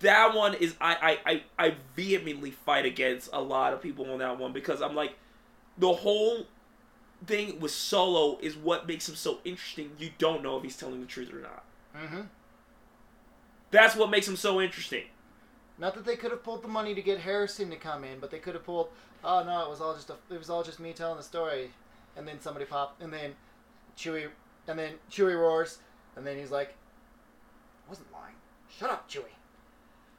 that one is, I vehemently fight against a lot of people on that one, because I'm like, the whole thing with Solo is what makes him so interesting. You don't know if he's telling the truth or not. Mm-hmm. That's what makes him so interesting. Not that they could have pulled the money to get Harrison to come in, but they could have pulled. Oh no, it was all just me telling the story, and then somebody popped, and then Chewie roars, and then he's like, "I wasn't lying. Shut up, Chewie."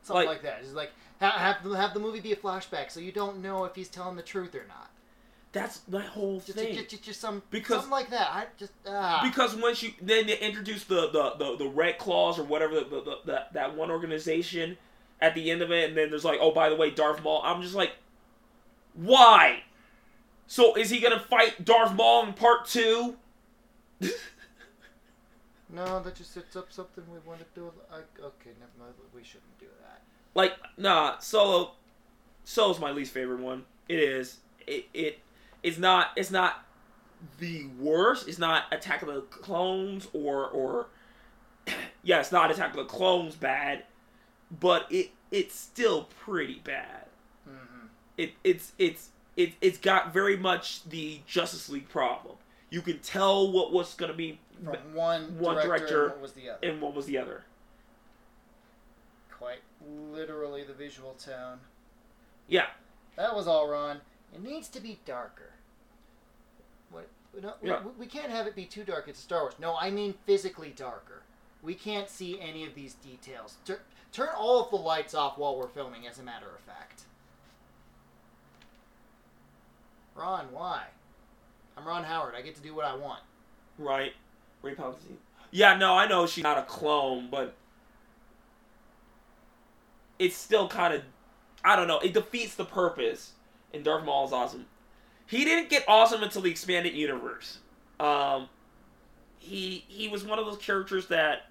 Something like that. It's like have the movie be a flashback, so you don't know if he's telling the truth or not. That's my whole thing. Just something like that. Because once they introduce the Red Claws or whatever that one organization. At the end of it, and then there's like, oh, by the way, Darth Maul. I'm just like, why? So is he gonna fight Darth Maul in part 2? No, that just sets up something we want to do. Okay, never mind. We shouldn't do that. Like, nah, Solo's my least favorite one. It is. It's not the worst. It's not Attack of the Clones or yeah, it's not Attack of the Clones bad, but it's still pretty bad. Mm-hmm. It's got very much the Justice League problem. You can tell what was going to be from one director and what was the other. Quite literally the visual tone. Yeah. That was all Ron. It needs to be darker. What? No, yeah. We can't have it be too dark. It's Star Wars. No, I mean physically darker. We can't see any of these details. Turn all of the lights off while we're filming, as a matter of fact. Ron, why? I'm Ron Howard. I get to do what I want. Right. Ray Palpatine. Yeah, no, I know she's not a clone, but it's still kind of, I don't know, it defeats the purpose. And Darth Maul is awesome. He didn't get awesome until the expanded universe. He was one of those characters that,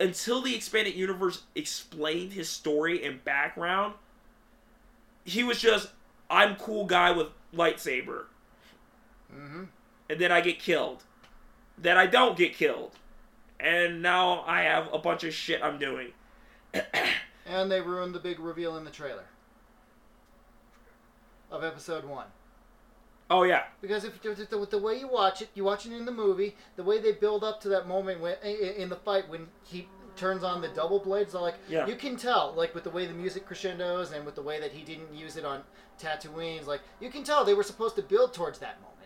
until the expanded universe explained his story and background, he was just, I'm cool guy with lightsaber. Mm-hmm. And then I get killed. Then I don't get killed. And now I have a bunch of shit I'm doing. And they ruined the big reveal in the trailer. Of episode 1. Oh, yeah. Because if the way you watch it in the movie, the way they build up to that moment when, in the fight when he turns on the double blades, like, yeah. You can tell, like, with the way the music crescendos and with the way that he didn't use it on Tatooine, like, you can tell they were supposed to build towards that moment.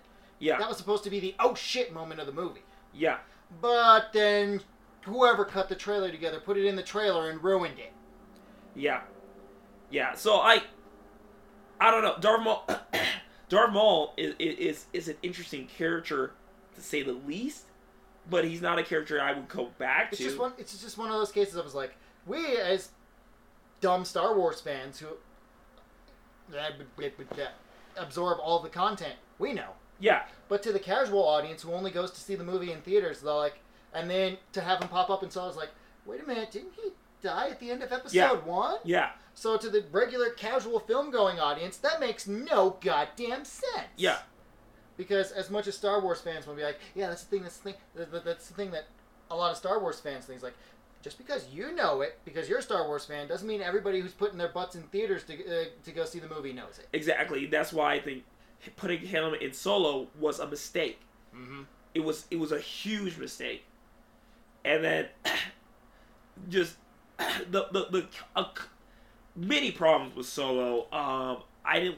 Yeah. That was supposed to be the oh shit moment of the movie. Yeah. But then whoever cut the trailer together put it in the trailer and ruined it. Yeah. Yeah, so I don't know. Darth Maul is an interesting character, to say the least. But he's not a character I would go back to. It's just one of those cases. I was like, we as dumb Star Wars fans who absorb all the content, we know. Yeah. But to the casual audience who only goes to see the movie in theaters, they're like, and then to have him pop up and so I was like, wait a minute, didn't he die at the end of episode 1? Yeah. So to the regular casual film-going audience, that makes no goddamn sense. Yeah. Because as much as Star Wars fans will be like, yeah, that's the thing that a lot of Star Wars fans think. Like, just because you know it, because you're a Star Wars fan, doesn't mean everybody who's putting their butts in theaters to go see the movie knows it. Exactly. That's why I think putting him in Solo was a mistake. Mm-hmm. It was a huge mistake. And then just the many problems with Solo. I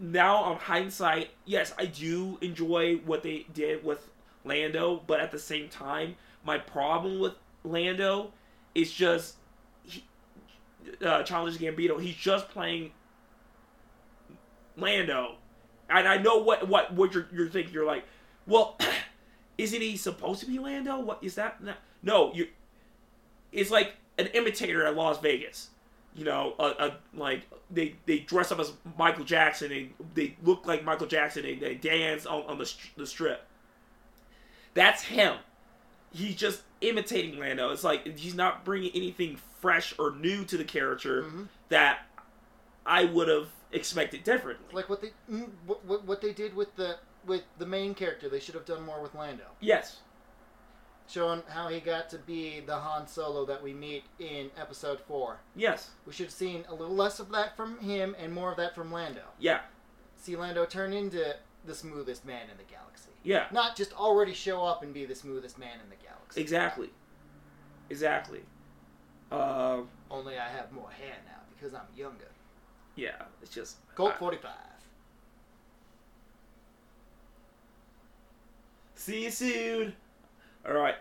now on hindsight, yes, I do enjoy what they did with Lando, but at the same time, my problem with Lando is just Childish Gambino. He's just playing Lando, and I know what you're thinking. You're like, well, isn't he supposed to be Lando? What is that? No, you. It's like an imitator at Las Vegas. You know, like they dress up as Michael Jackson. They look like Michael Jackson. They dance on the strip. That's him. He's just imitating Lando. It's like he's not bringing anything fresh or new to the character mm-hmm. that I would have expected differently. Like what they did with the main character, they should have done more with Lando. Yes. Showing how he got to be the Han Solo that we meet in Episode 4. Yes. We should have seen a little less of that from him and more of that from Lando. Yeah. See Lando turn into the smoothest man in the galaxy. Yeah. Not just already show up and be the smoothest man in the galaxy. Exactly. Exactly. Only I have more hair now because I'm younger. Yeah, it's just... Colt 45. See you soon. All right,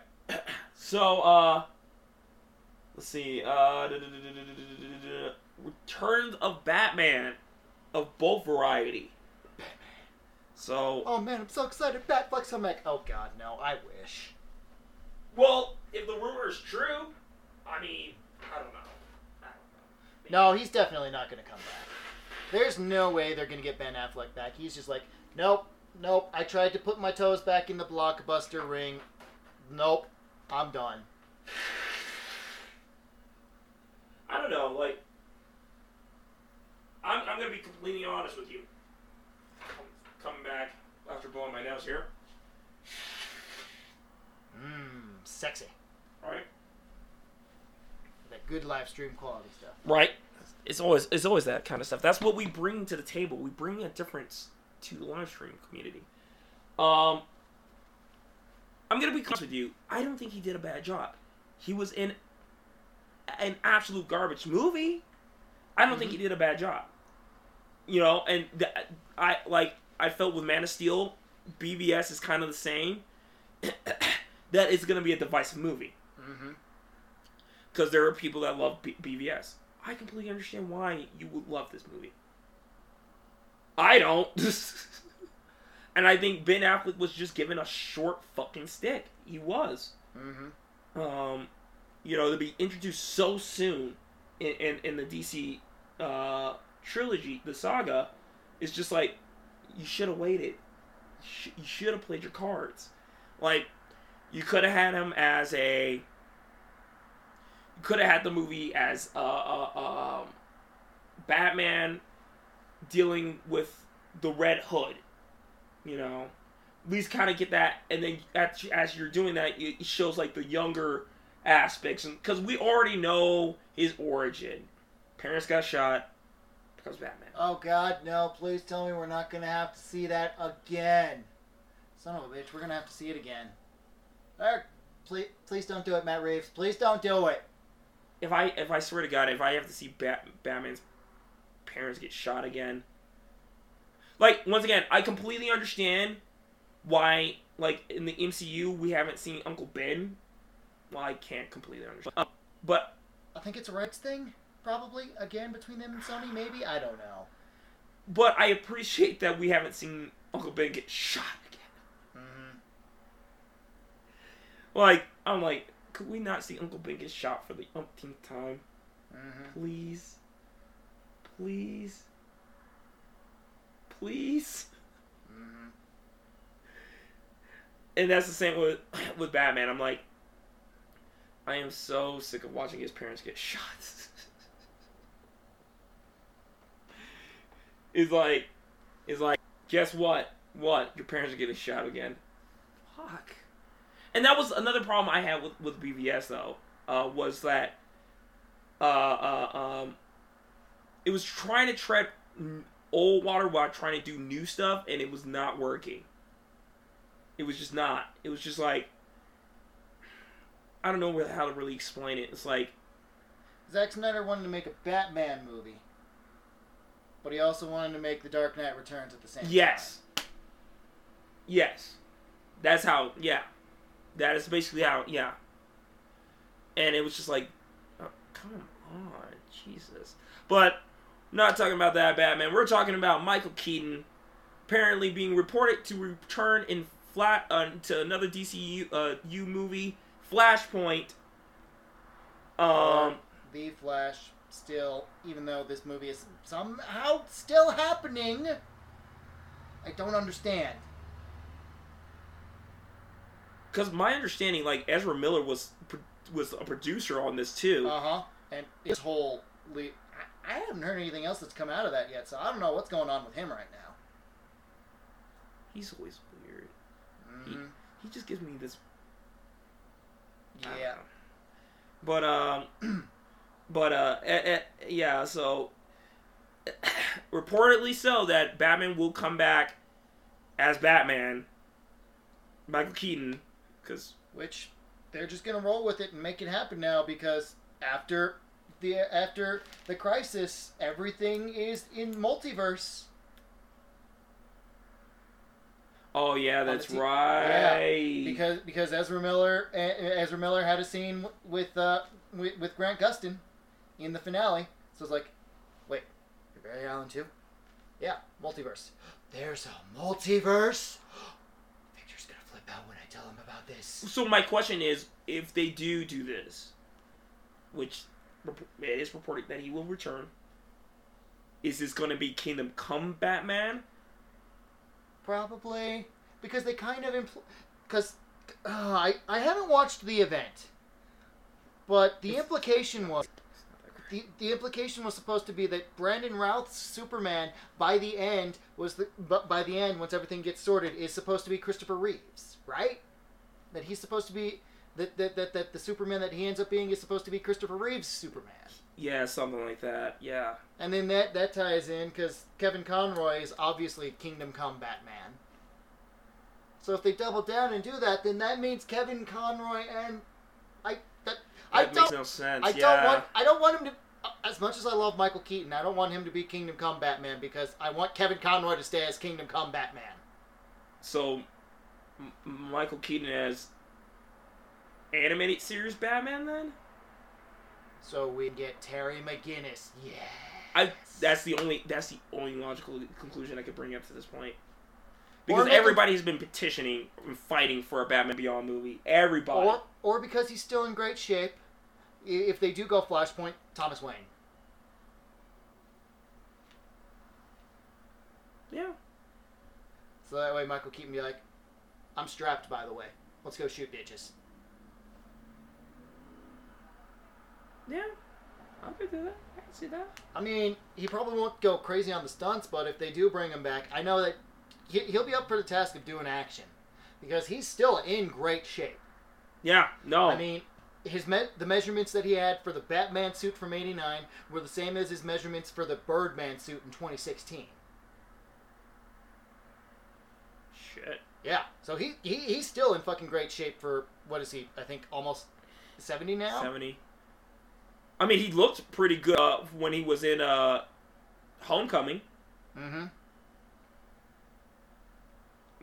so, let's see, Returns of Batman of both variety. Batman. So... Oh, man, I'm so excited. Batflex, I'm like, oh, God, no, I wish. Well, if the rumor is true, I mean, I don't know. Maybe. No, he's definitely not going to come back. There's no way they're going to get Ben Affleck back. He's just like, nope, Nope. I tried to put my toes back in the blockbuster ring. Nope. I'm done. I don't know. Like, I'm going to be completely honest with you. Coming back after blowing my nose here. Sexy. Right? That good live stream quality stuff. Right. It's always that kind of stuff. That's what we bring to the table. We bring a difference to the live stream community. I'm going to be honest with you. I don't think he did a bad job. He was in an absolute garbage movie. I don't think he did a bad job. You know, and I felt with Man of Steel, BVS is kind of the same. That it's going to be a divisive movie. Because there are people that love BVS. I completely understand why you would love this movie. I don't. And I think Ben Affleck was just given a short fucking stick. He was. You know, to be introduced so soon in the DC trilogy, the saga, is just like, you should have waited. You should have played your cards. Like, you could have had him as a... Could have had the movie as Batman dealing with the Red Hood, you know, at least kind of get that, and then as you're doing that, it shows like the younger aspects, and because we already know his origin, parents got shot because of Batman. Oh God, no! Please tell me we're not gonna have to see that again. Son of a bitch, we're gonna have to see it again. Eric, please don't do it, Matt Reeves. Please don't do it. If I swear to God, if I have to see Batman's parents get shot again, like, once again, I completely understand why, like, in the MCU, we haven't seen Uncle Ben. Well, I can't completely understand. But I think it's a rights thing, probably, again, between them and Sony, maybe? I don't know. But I appreciate that we haven't seen Uncle Ben get shot again. Like, I'm like... Could we not see Uncle Ben get shot for the umpteenth time? Please. Please. Please. And that's the same with Batman. I'm like, I am so sick of watching his parents get shot. It's like, guess what? What? Your parents are getting shot again. Fuck. And that was another problem I had with BVS, though, was that it was trying to tread old water while trying to do new stuff, and it was not working. It was just not. It was just like, I don't know how to really explain it. It's like... Zack Snyder wanted to make a Batman movie, but he also wanted to make The Dark Knight Returns at the same time. Yes. That's how, That is basically out, And it was just like, oh, come on, Jesus. But not talking about that Batman. We're talking about Michael Keaton apparently being reported to return in to another DCU movie, Flashpoint. The Flash still, even though this movie is somehow still happening, I don't understand. Because my understanding, like, Ezra Miller was a producer on this, too. And his whole... I haven't heard anything else that's come out of that yet, so I don't know what's going on with him right now. He's always weird. He just gives me this... But, yeah, so... reportedly so, that Batman will come back as Batman. Michael Keaton, because... Which, they're just going to roll with it and make it happen now, because after the crisis, everything is in multiverse. Oh, yeah, that's right. Yeah, because Ezra Miller had a scene with Grant Gustin in the finale. So it's like, wait, you're Barry Allen too? Yeah, multiverse. There's a multiverse? When I tell them about this. So my question is, if they do this, which it is reported that he will return, is this going to be Kingdom Come Batman? probably, because they kind of I haven't watched the event, but the implication was supposed to be that Brandon Routh's Superman by the end once everything gets sorted is supposed to be Christopher Reeves, right? That he's supposed to be that the Superman that he ends up being is supposed to be Christopher Reeves' Superman. Yeah, something like that. Yeah. And then that ties in because Kevin Conroy is obviously Kingdom Come Batman. So if they double down and do that, then that means Kevin Conroy and makes no sense. I don't want him to. As much as I love Michael Keaton, I don't want him to be Kingdom Come Batman because I want Kevin Conroy to stay as Kingdom Come Batman. So, Michael Keaton as animated series Batman then? So we get Terry McGinnis. Yeah. That's the only logical conclusion I could bring up to this point. Because everybody's been petitioning and fighting for a Batman Beyond movie. Everybody. Or because he's still in great shape. If they do go Flashpoint, Thomas Wayne. Yeah. So that way Michael Keaton be like, I'm strapped, by the way. Let's go shoot bitches. Yeah. I could do that. I can see that. I mean, he probably won't go crazy on the stunts, but if they do bring him back, I know that he'll be up for the task of doing action. Because he's still in great shape. Yeah, no. I mean, the measurements that he had for the Batman suit from 1989 were the same as his measurements for the Birdman suit in 2016. Shit. Yeah, so he's still in fucking great shape for, what is he, I think almost 70 now? 70. I mean, he looked pretty good when he was in Homecoming. Mm-hmm.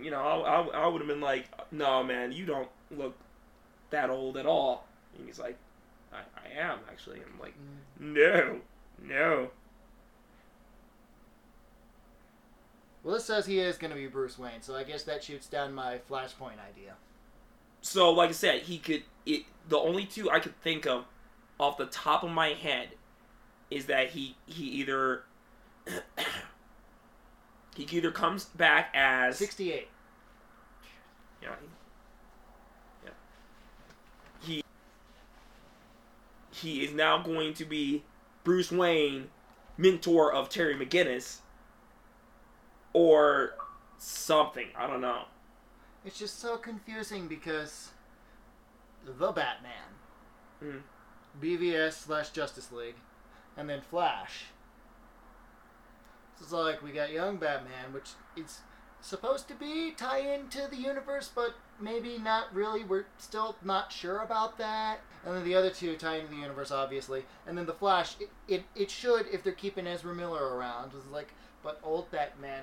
You know, I would have been like, no, man, you don't look that old at all. And he's like, I am, actually. And I'm like, no. Well, this says he is going to be Bruce Wayne, so I guess that shoots down my Flashpoint idea. So, like I said, the only two I could think of off the top of my head is that he either... He either comes back as... 68. Yeah. Yeah. He is now going to be Bruce Wayne, mentor of Terry McGinnis, or something. I don't know. It's just so confusing because the Batman, BVS/Justice League, and then Flash... It's like, we got young Batman, which it's supposed to be tie into the universe, but maybe not really. We're still not sure about that. And then the other two tie into the universe, obviously. And then the Flash, it should, if they're keeping Ezra Miller around. It's like, but old Batman,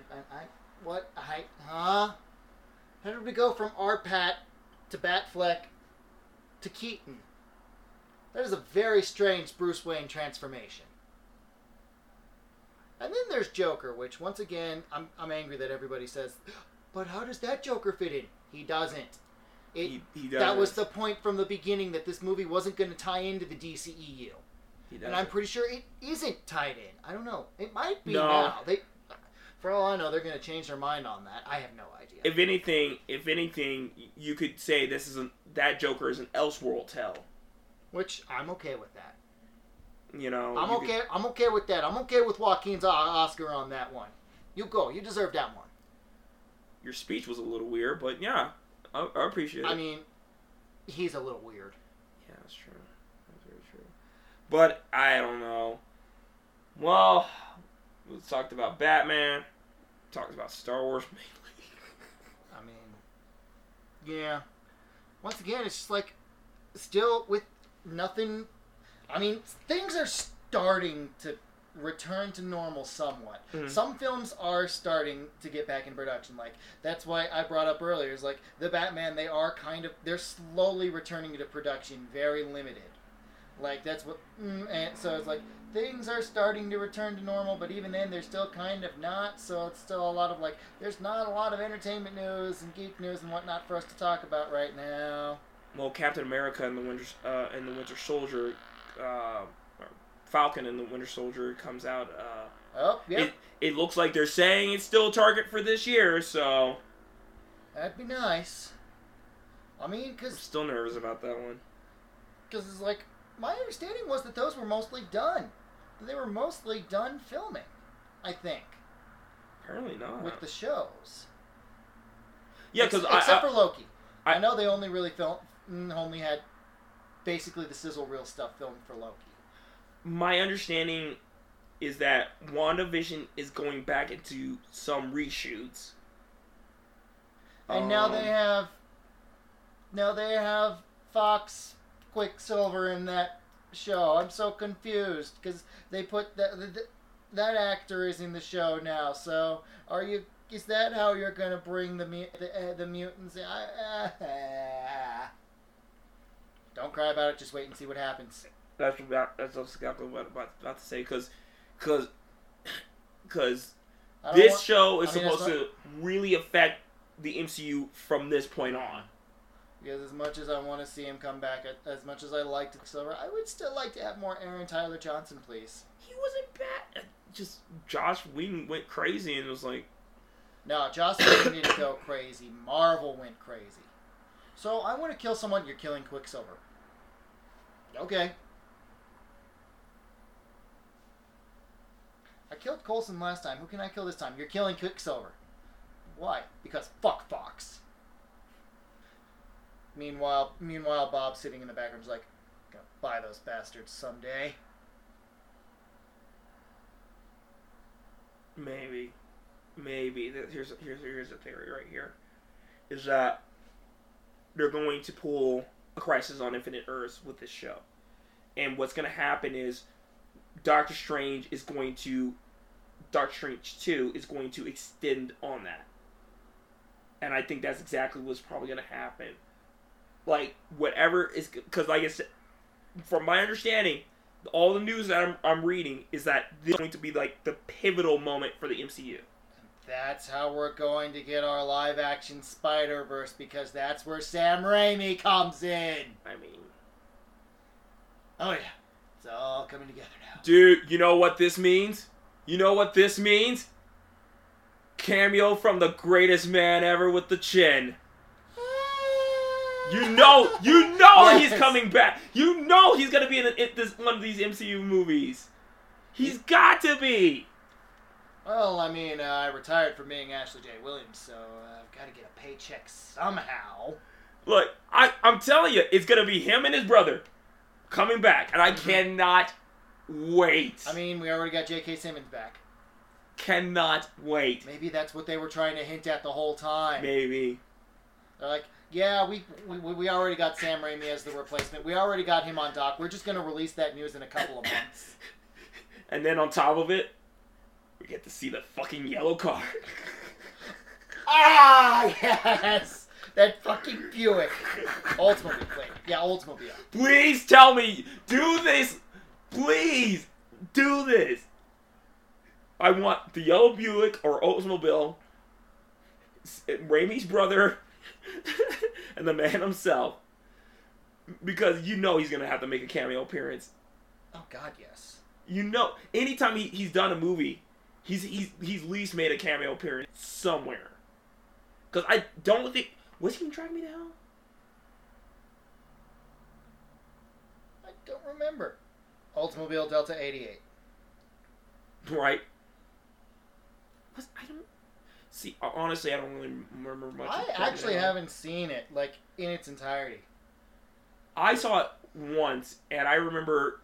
how did we go from R-Pat to Batfleck to Keaton? That is a very strange Bruce Wayne transformation. And then there's Joker, which, once again, I'm angry that everybody says, but how does that Joker fit in? He doesn't. He doesn't. That was the point from the beginning that this movie wasn't going to tie into the DCEU. And I'm pretty sure it isn't tied in. I don't know. It might be now. For all I know, they're going to change their mind on that. I have no idea. If anything, you could say that Joker is an Elseworld tell. Which, I'm okay with that. You know, I'm okay with that. I'm okay with Joaquin's Oscar on that one. You go. You deserve that one. Your speech was a little weird, but yeah, I appreciate it. I mean, he's a little weird. Yeah, that's true. That's very true. But I don't know. Well, we talked about Batman. Talked about Star Wars mainly. I mean, yeah. Once again, it's just like still with nothing. I mean, things are starting to return to normal somewhat. Mm-hmm. Some films are starting to get back in production. Like, that's why I brought up earlier, is like, the Batman, they're slowly returning to production, very limited. Like, that's what, and so it's like, things are starting to return to normal, but even then, they're still kind of not, so it's still a lot of, like, there's not a lot of entertainment news and geek news and whatnot for us to talk about right now. Well, Captain America and the Winter Soldier... Falcon and the Winter Soldier comes out Oh, yeah. It looks like they're saying it's still a target for this year, so... That'd be nice. I mean, because... I'm still nervous about that one. Because it's like, my understanding was that those were mostly done. They were mostly done filming, I think. Apparently not. With the shows. Yeah, because Except for Loki. I know they only really had basically the sizzle reel stuff filmed for Loki. My understanding is that WandaVision is going back into some reshoots. And now they have Fox Quicksilver in that show. I'm so confused because they put that actor is in the show now. So is that how you're gonna bring the mutants? Don't cry about it. Just wait and see what happens. That's exactly what I'm about to say. Because this show is supposed to really affect the MCU from this point on. Because as much as I want to see him come back, as much as I liked Silver, I would still like to have more Aaron Tyler Johnson, please. He wasn't bad. Just Josh Whedon went crazy and was like... No, Josh Whedon didn't go crazy. Marvel went crazy. So, I want to kill someone, you're killing Quicksilver. Okay. I killed Coulson last time. Who can I kill this time? You're killing Quicksilver. Why? Because fuck Fox. Meanwhile, Bob sitting in the background's like, I'm gonna buy those bastards someday. Maybe. Here's the theory right here, is that they're going to pull a Crisis on Infinite Earths with this show, and what's gonna happen is Doctor Strange 2 is going to extend on that, and I think that's exactly what's probably gonna happen. Like, whatever is... Because, like I said, from my understanding, all the news that I'm reading is that this is going to be, like, the pivotal moment for the MCU. That's how we're going to get our live-action Spider-Verse, because that's where Sam Raimi comes in. I mean... Oh, yeah. It's all coming together now. Dude, you know what this means? Cameo from the greatest man ever with the chin. You know yes. He's coming back. You know he's gonna be in one of these MCU movies. He's got to be. Well, I mean, I retired from being Ashley J. Williams, so I've got to get a paycheck somehow. Look, I'm telling you, it's gonna be him and his brother coming back, and I cannot wait. I mean, we already got J.K. Simmons back. Cannot wait. Maybe that's what they were trying to hint at the whole time. Maybe. They're like, yeah, we already got Sam Raimi as the replacement. We already got him on doc. We're just going to release that news in a couple of months. And then on top of it, we get to see the fucking yellow card. Ah, yes! That fucking Buick. Oldsmobile, please. Yeah, Oldsmobile. Please tell me, do this! Please, do this! I want the yellow Buick or Oldsmobile, Raimi's brother... and the man himself, because you know he's gonna have to make a cameo appearance. Oh God, yes. You know, anytime he's done a movie, he's at least made a cameo appearance somewhere. Cause I don't think was he gonna drive me to hell? I don't remember. Oldsmobile Delta 88. Right. See, honestly, I don't really remember much. I actually haven't seen it, like, in its entirety. I saw it once, and I remember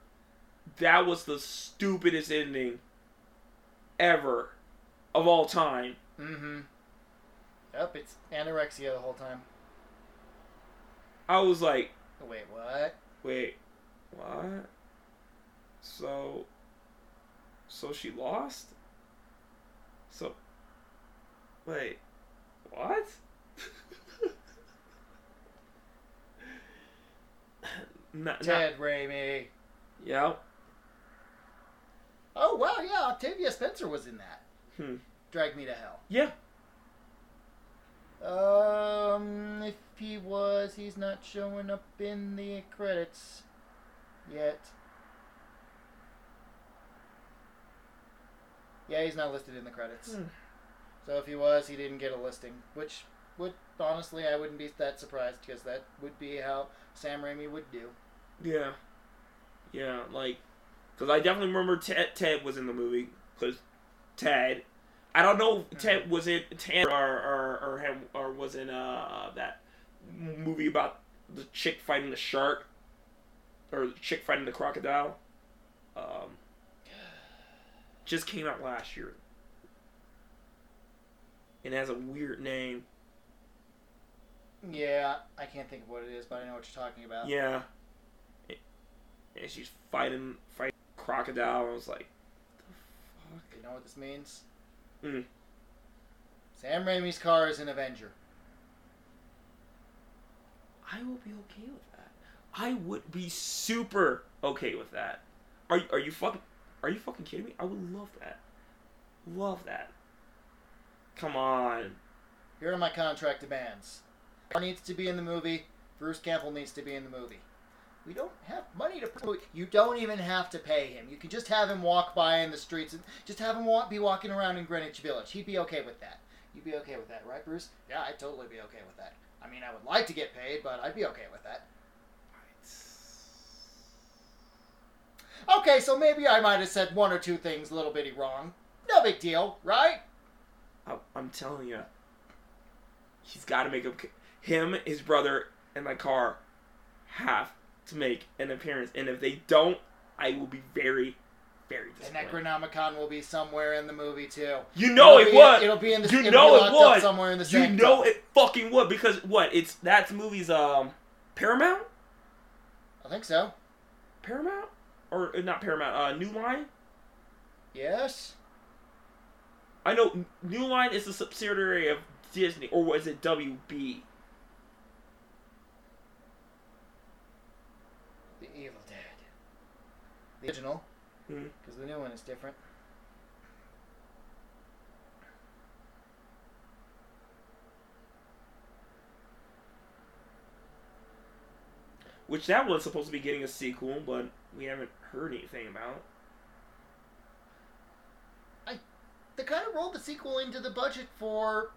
that was the stupidest ending ever of all time. Mm-hmm. Yep, it's anorexia the whole time. I was like... Wait, what? So she lost? So... Wait, what? Ted Raimi. Yep. Oh, wow, yeah, Octavia Spencer was in that. Drag Me to Hell. Yeah. If he's not showing up in the credits yet. Yeah, he's not listed in the credits. So if he was, he didn't get a listing, which would, honestly, I wouldn't be that surprised, because that would be how Sam Raimi would do. Yeah. Yeah, like, because I definitely remember Ted was in the movie, because Ted, I don't know if Ted was in Ted or was in that movie about the chick fighting the shark, or the chick fighting the crocodile. Just came out last year. And has a weird name. Yeah, I can't think of what it is, but I know what you're talking about. Yeah. And she's fighting crocodile. I was like, what the fuck? You know what this means? Mm. Sam Raimi's car is an Avenger. I will be okay with that. I would be super okay with that. Are you fucking kidding me? I would love that. Love that. Come on. Here are my contract demands. Car needs to be in the movie. Bruce Campbell needs to be in the movie. We don't have money to pay. You don't even have to pay him. You can just have him walk by in the streets and just have him be walking around in Greenwich Village. He'd be okay with that. You'd be okay with that, right, Bruce? Yeah, I'd totally be okay with that. I mean, I would like to get paid, but I'd be okay with that. Okay, so maybe I might have said one or two things a little bitty wrong. No big deal, right? I'm telling you. He's got to make up. Him, his brother, and my car have to make an appearance. And if they don't, I will be very, very disappointed. And Necronomicon will be somewhere in the movie, too. You know it'll it would. It'll be in the same. You know it would. Somewhere in the same. You know it fucking would. Because what? It's that movie's Paramount? I think so. Paramount? Or not Paramount, New Line? Yes. I know New Line is a subsidiary of Disney, or was it WB? The Evil Dead. The original. Because the new one is different. Which that one's supposed to be getting a sequel, but we haven't heard anything about. They kind of rolled the sequel into the budget for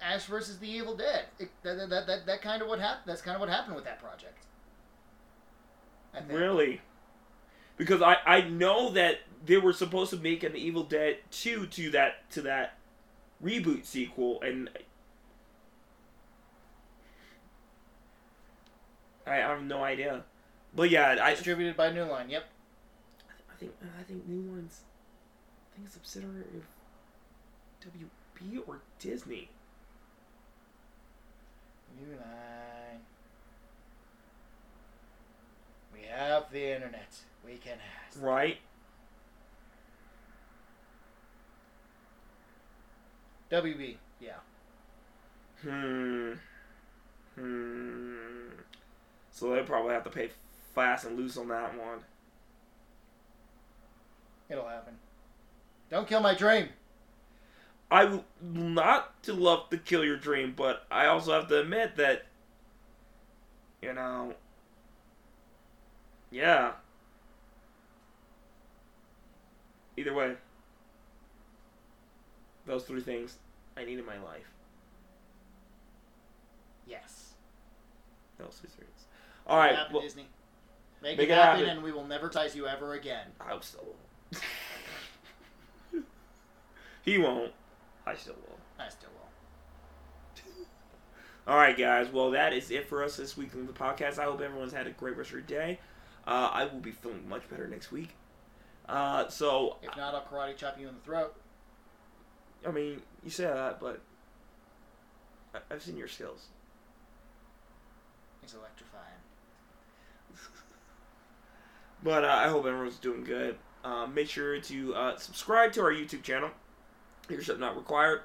Ash vs. the Evil Dead. That kind of what happened. That's kind of what happened with that project. I think. Really? Because I know that they were supposed to make an Evil Dead 2 to that reboot sequel, and I have no idea. But yeah, distributed by New Line. Yep. I think New Line's. I think it's subsidiary of WB or Disney. New Line. We have the internet. We can ask. Right. WB. Yeah. So they'll probably have to pay fast and loose on that one. It'll happen. Don't kill my dream. I will not to love to kill your dream, but I also have to admit that, you know, yeah. Either way, those three things I need in my life. Yes. Those three things. All right, happen, well, Disney. Make it happen, and we will never size you ever again. I still will. He won't. I still will. All right, guys. Well, that is it for us this week on the podcast. I hope everyone's had a great rest of your day. I will be feeling much better next week. So if not, I'll karate chop you in the throat. I mean, you say that, but I've seen your skills. He's electrifying. But I hope everyone's doing good. Make sure to subscribe to our YouTube channel, Heroship Not Required.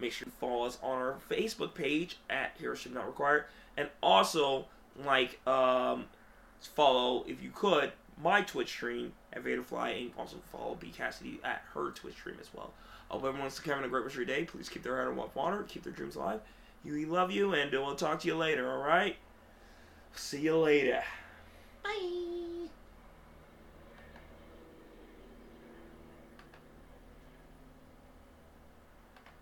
Make sure to follow us on our Facebook page at Heroship Not Required. And also, like, follow, if you could, my Twitch stream at Vaderfly. And also follow B. Cassidy at her Twitch stream as well. I hope everyone's having a great rest of your day. Please keep their head above water. Keep their dreams alive. We love you, and we'll talk to you later, all right? See you later. Bye.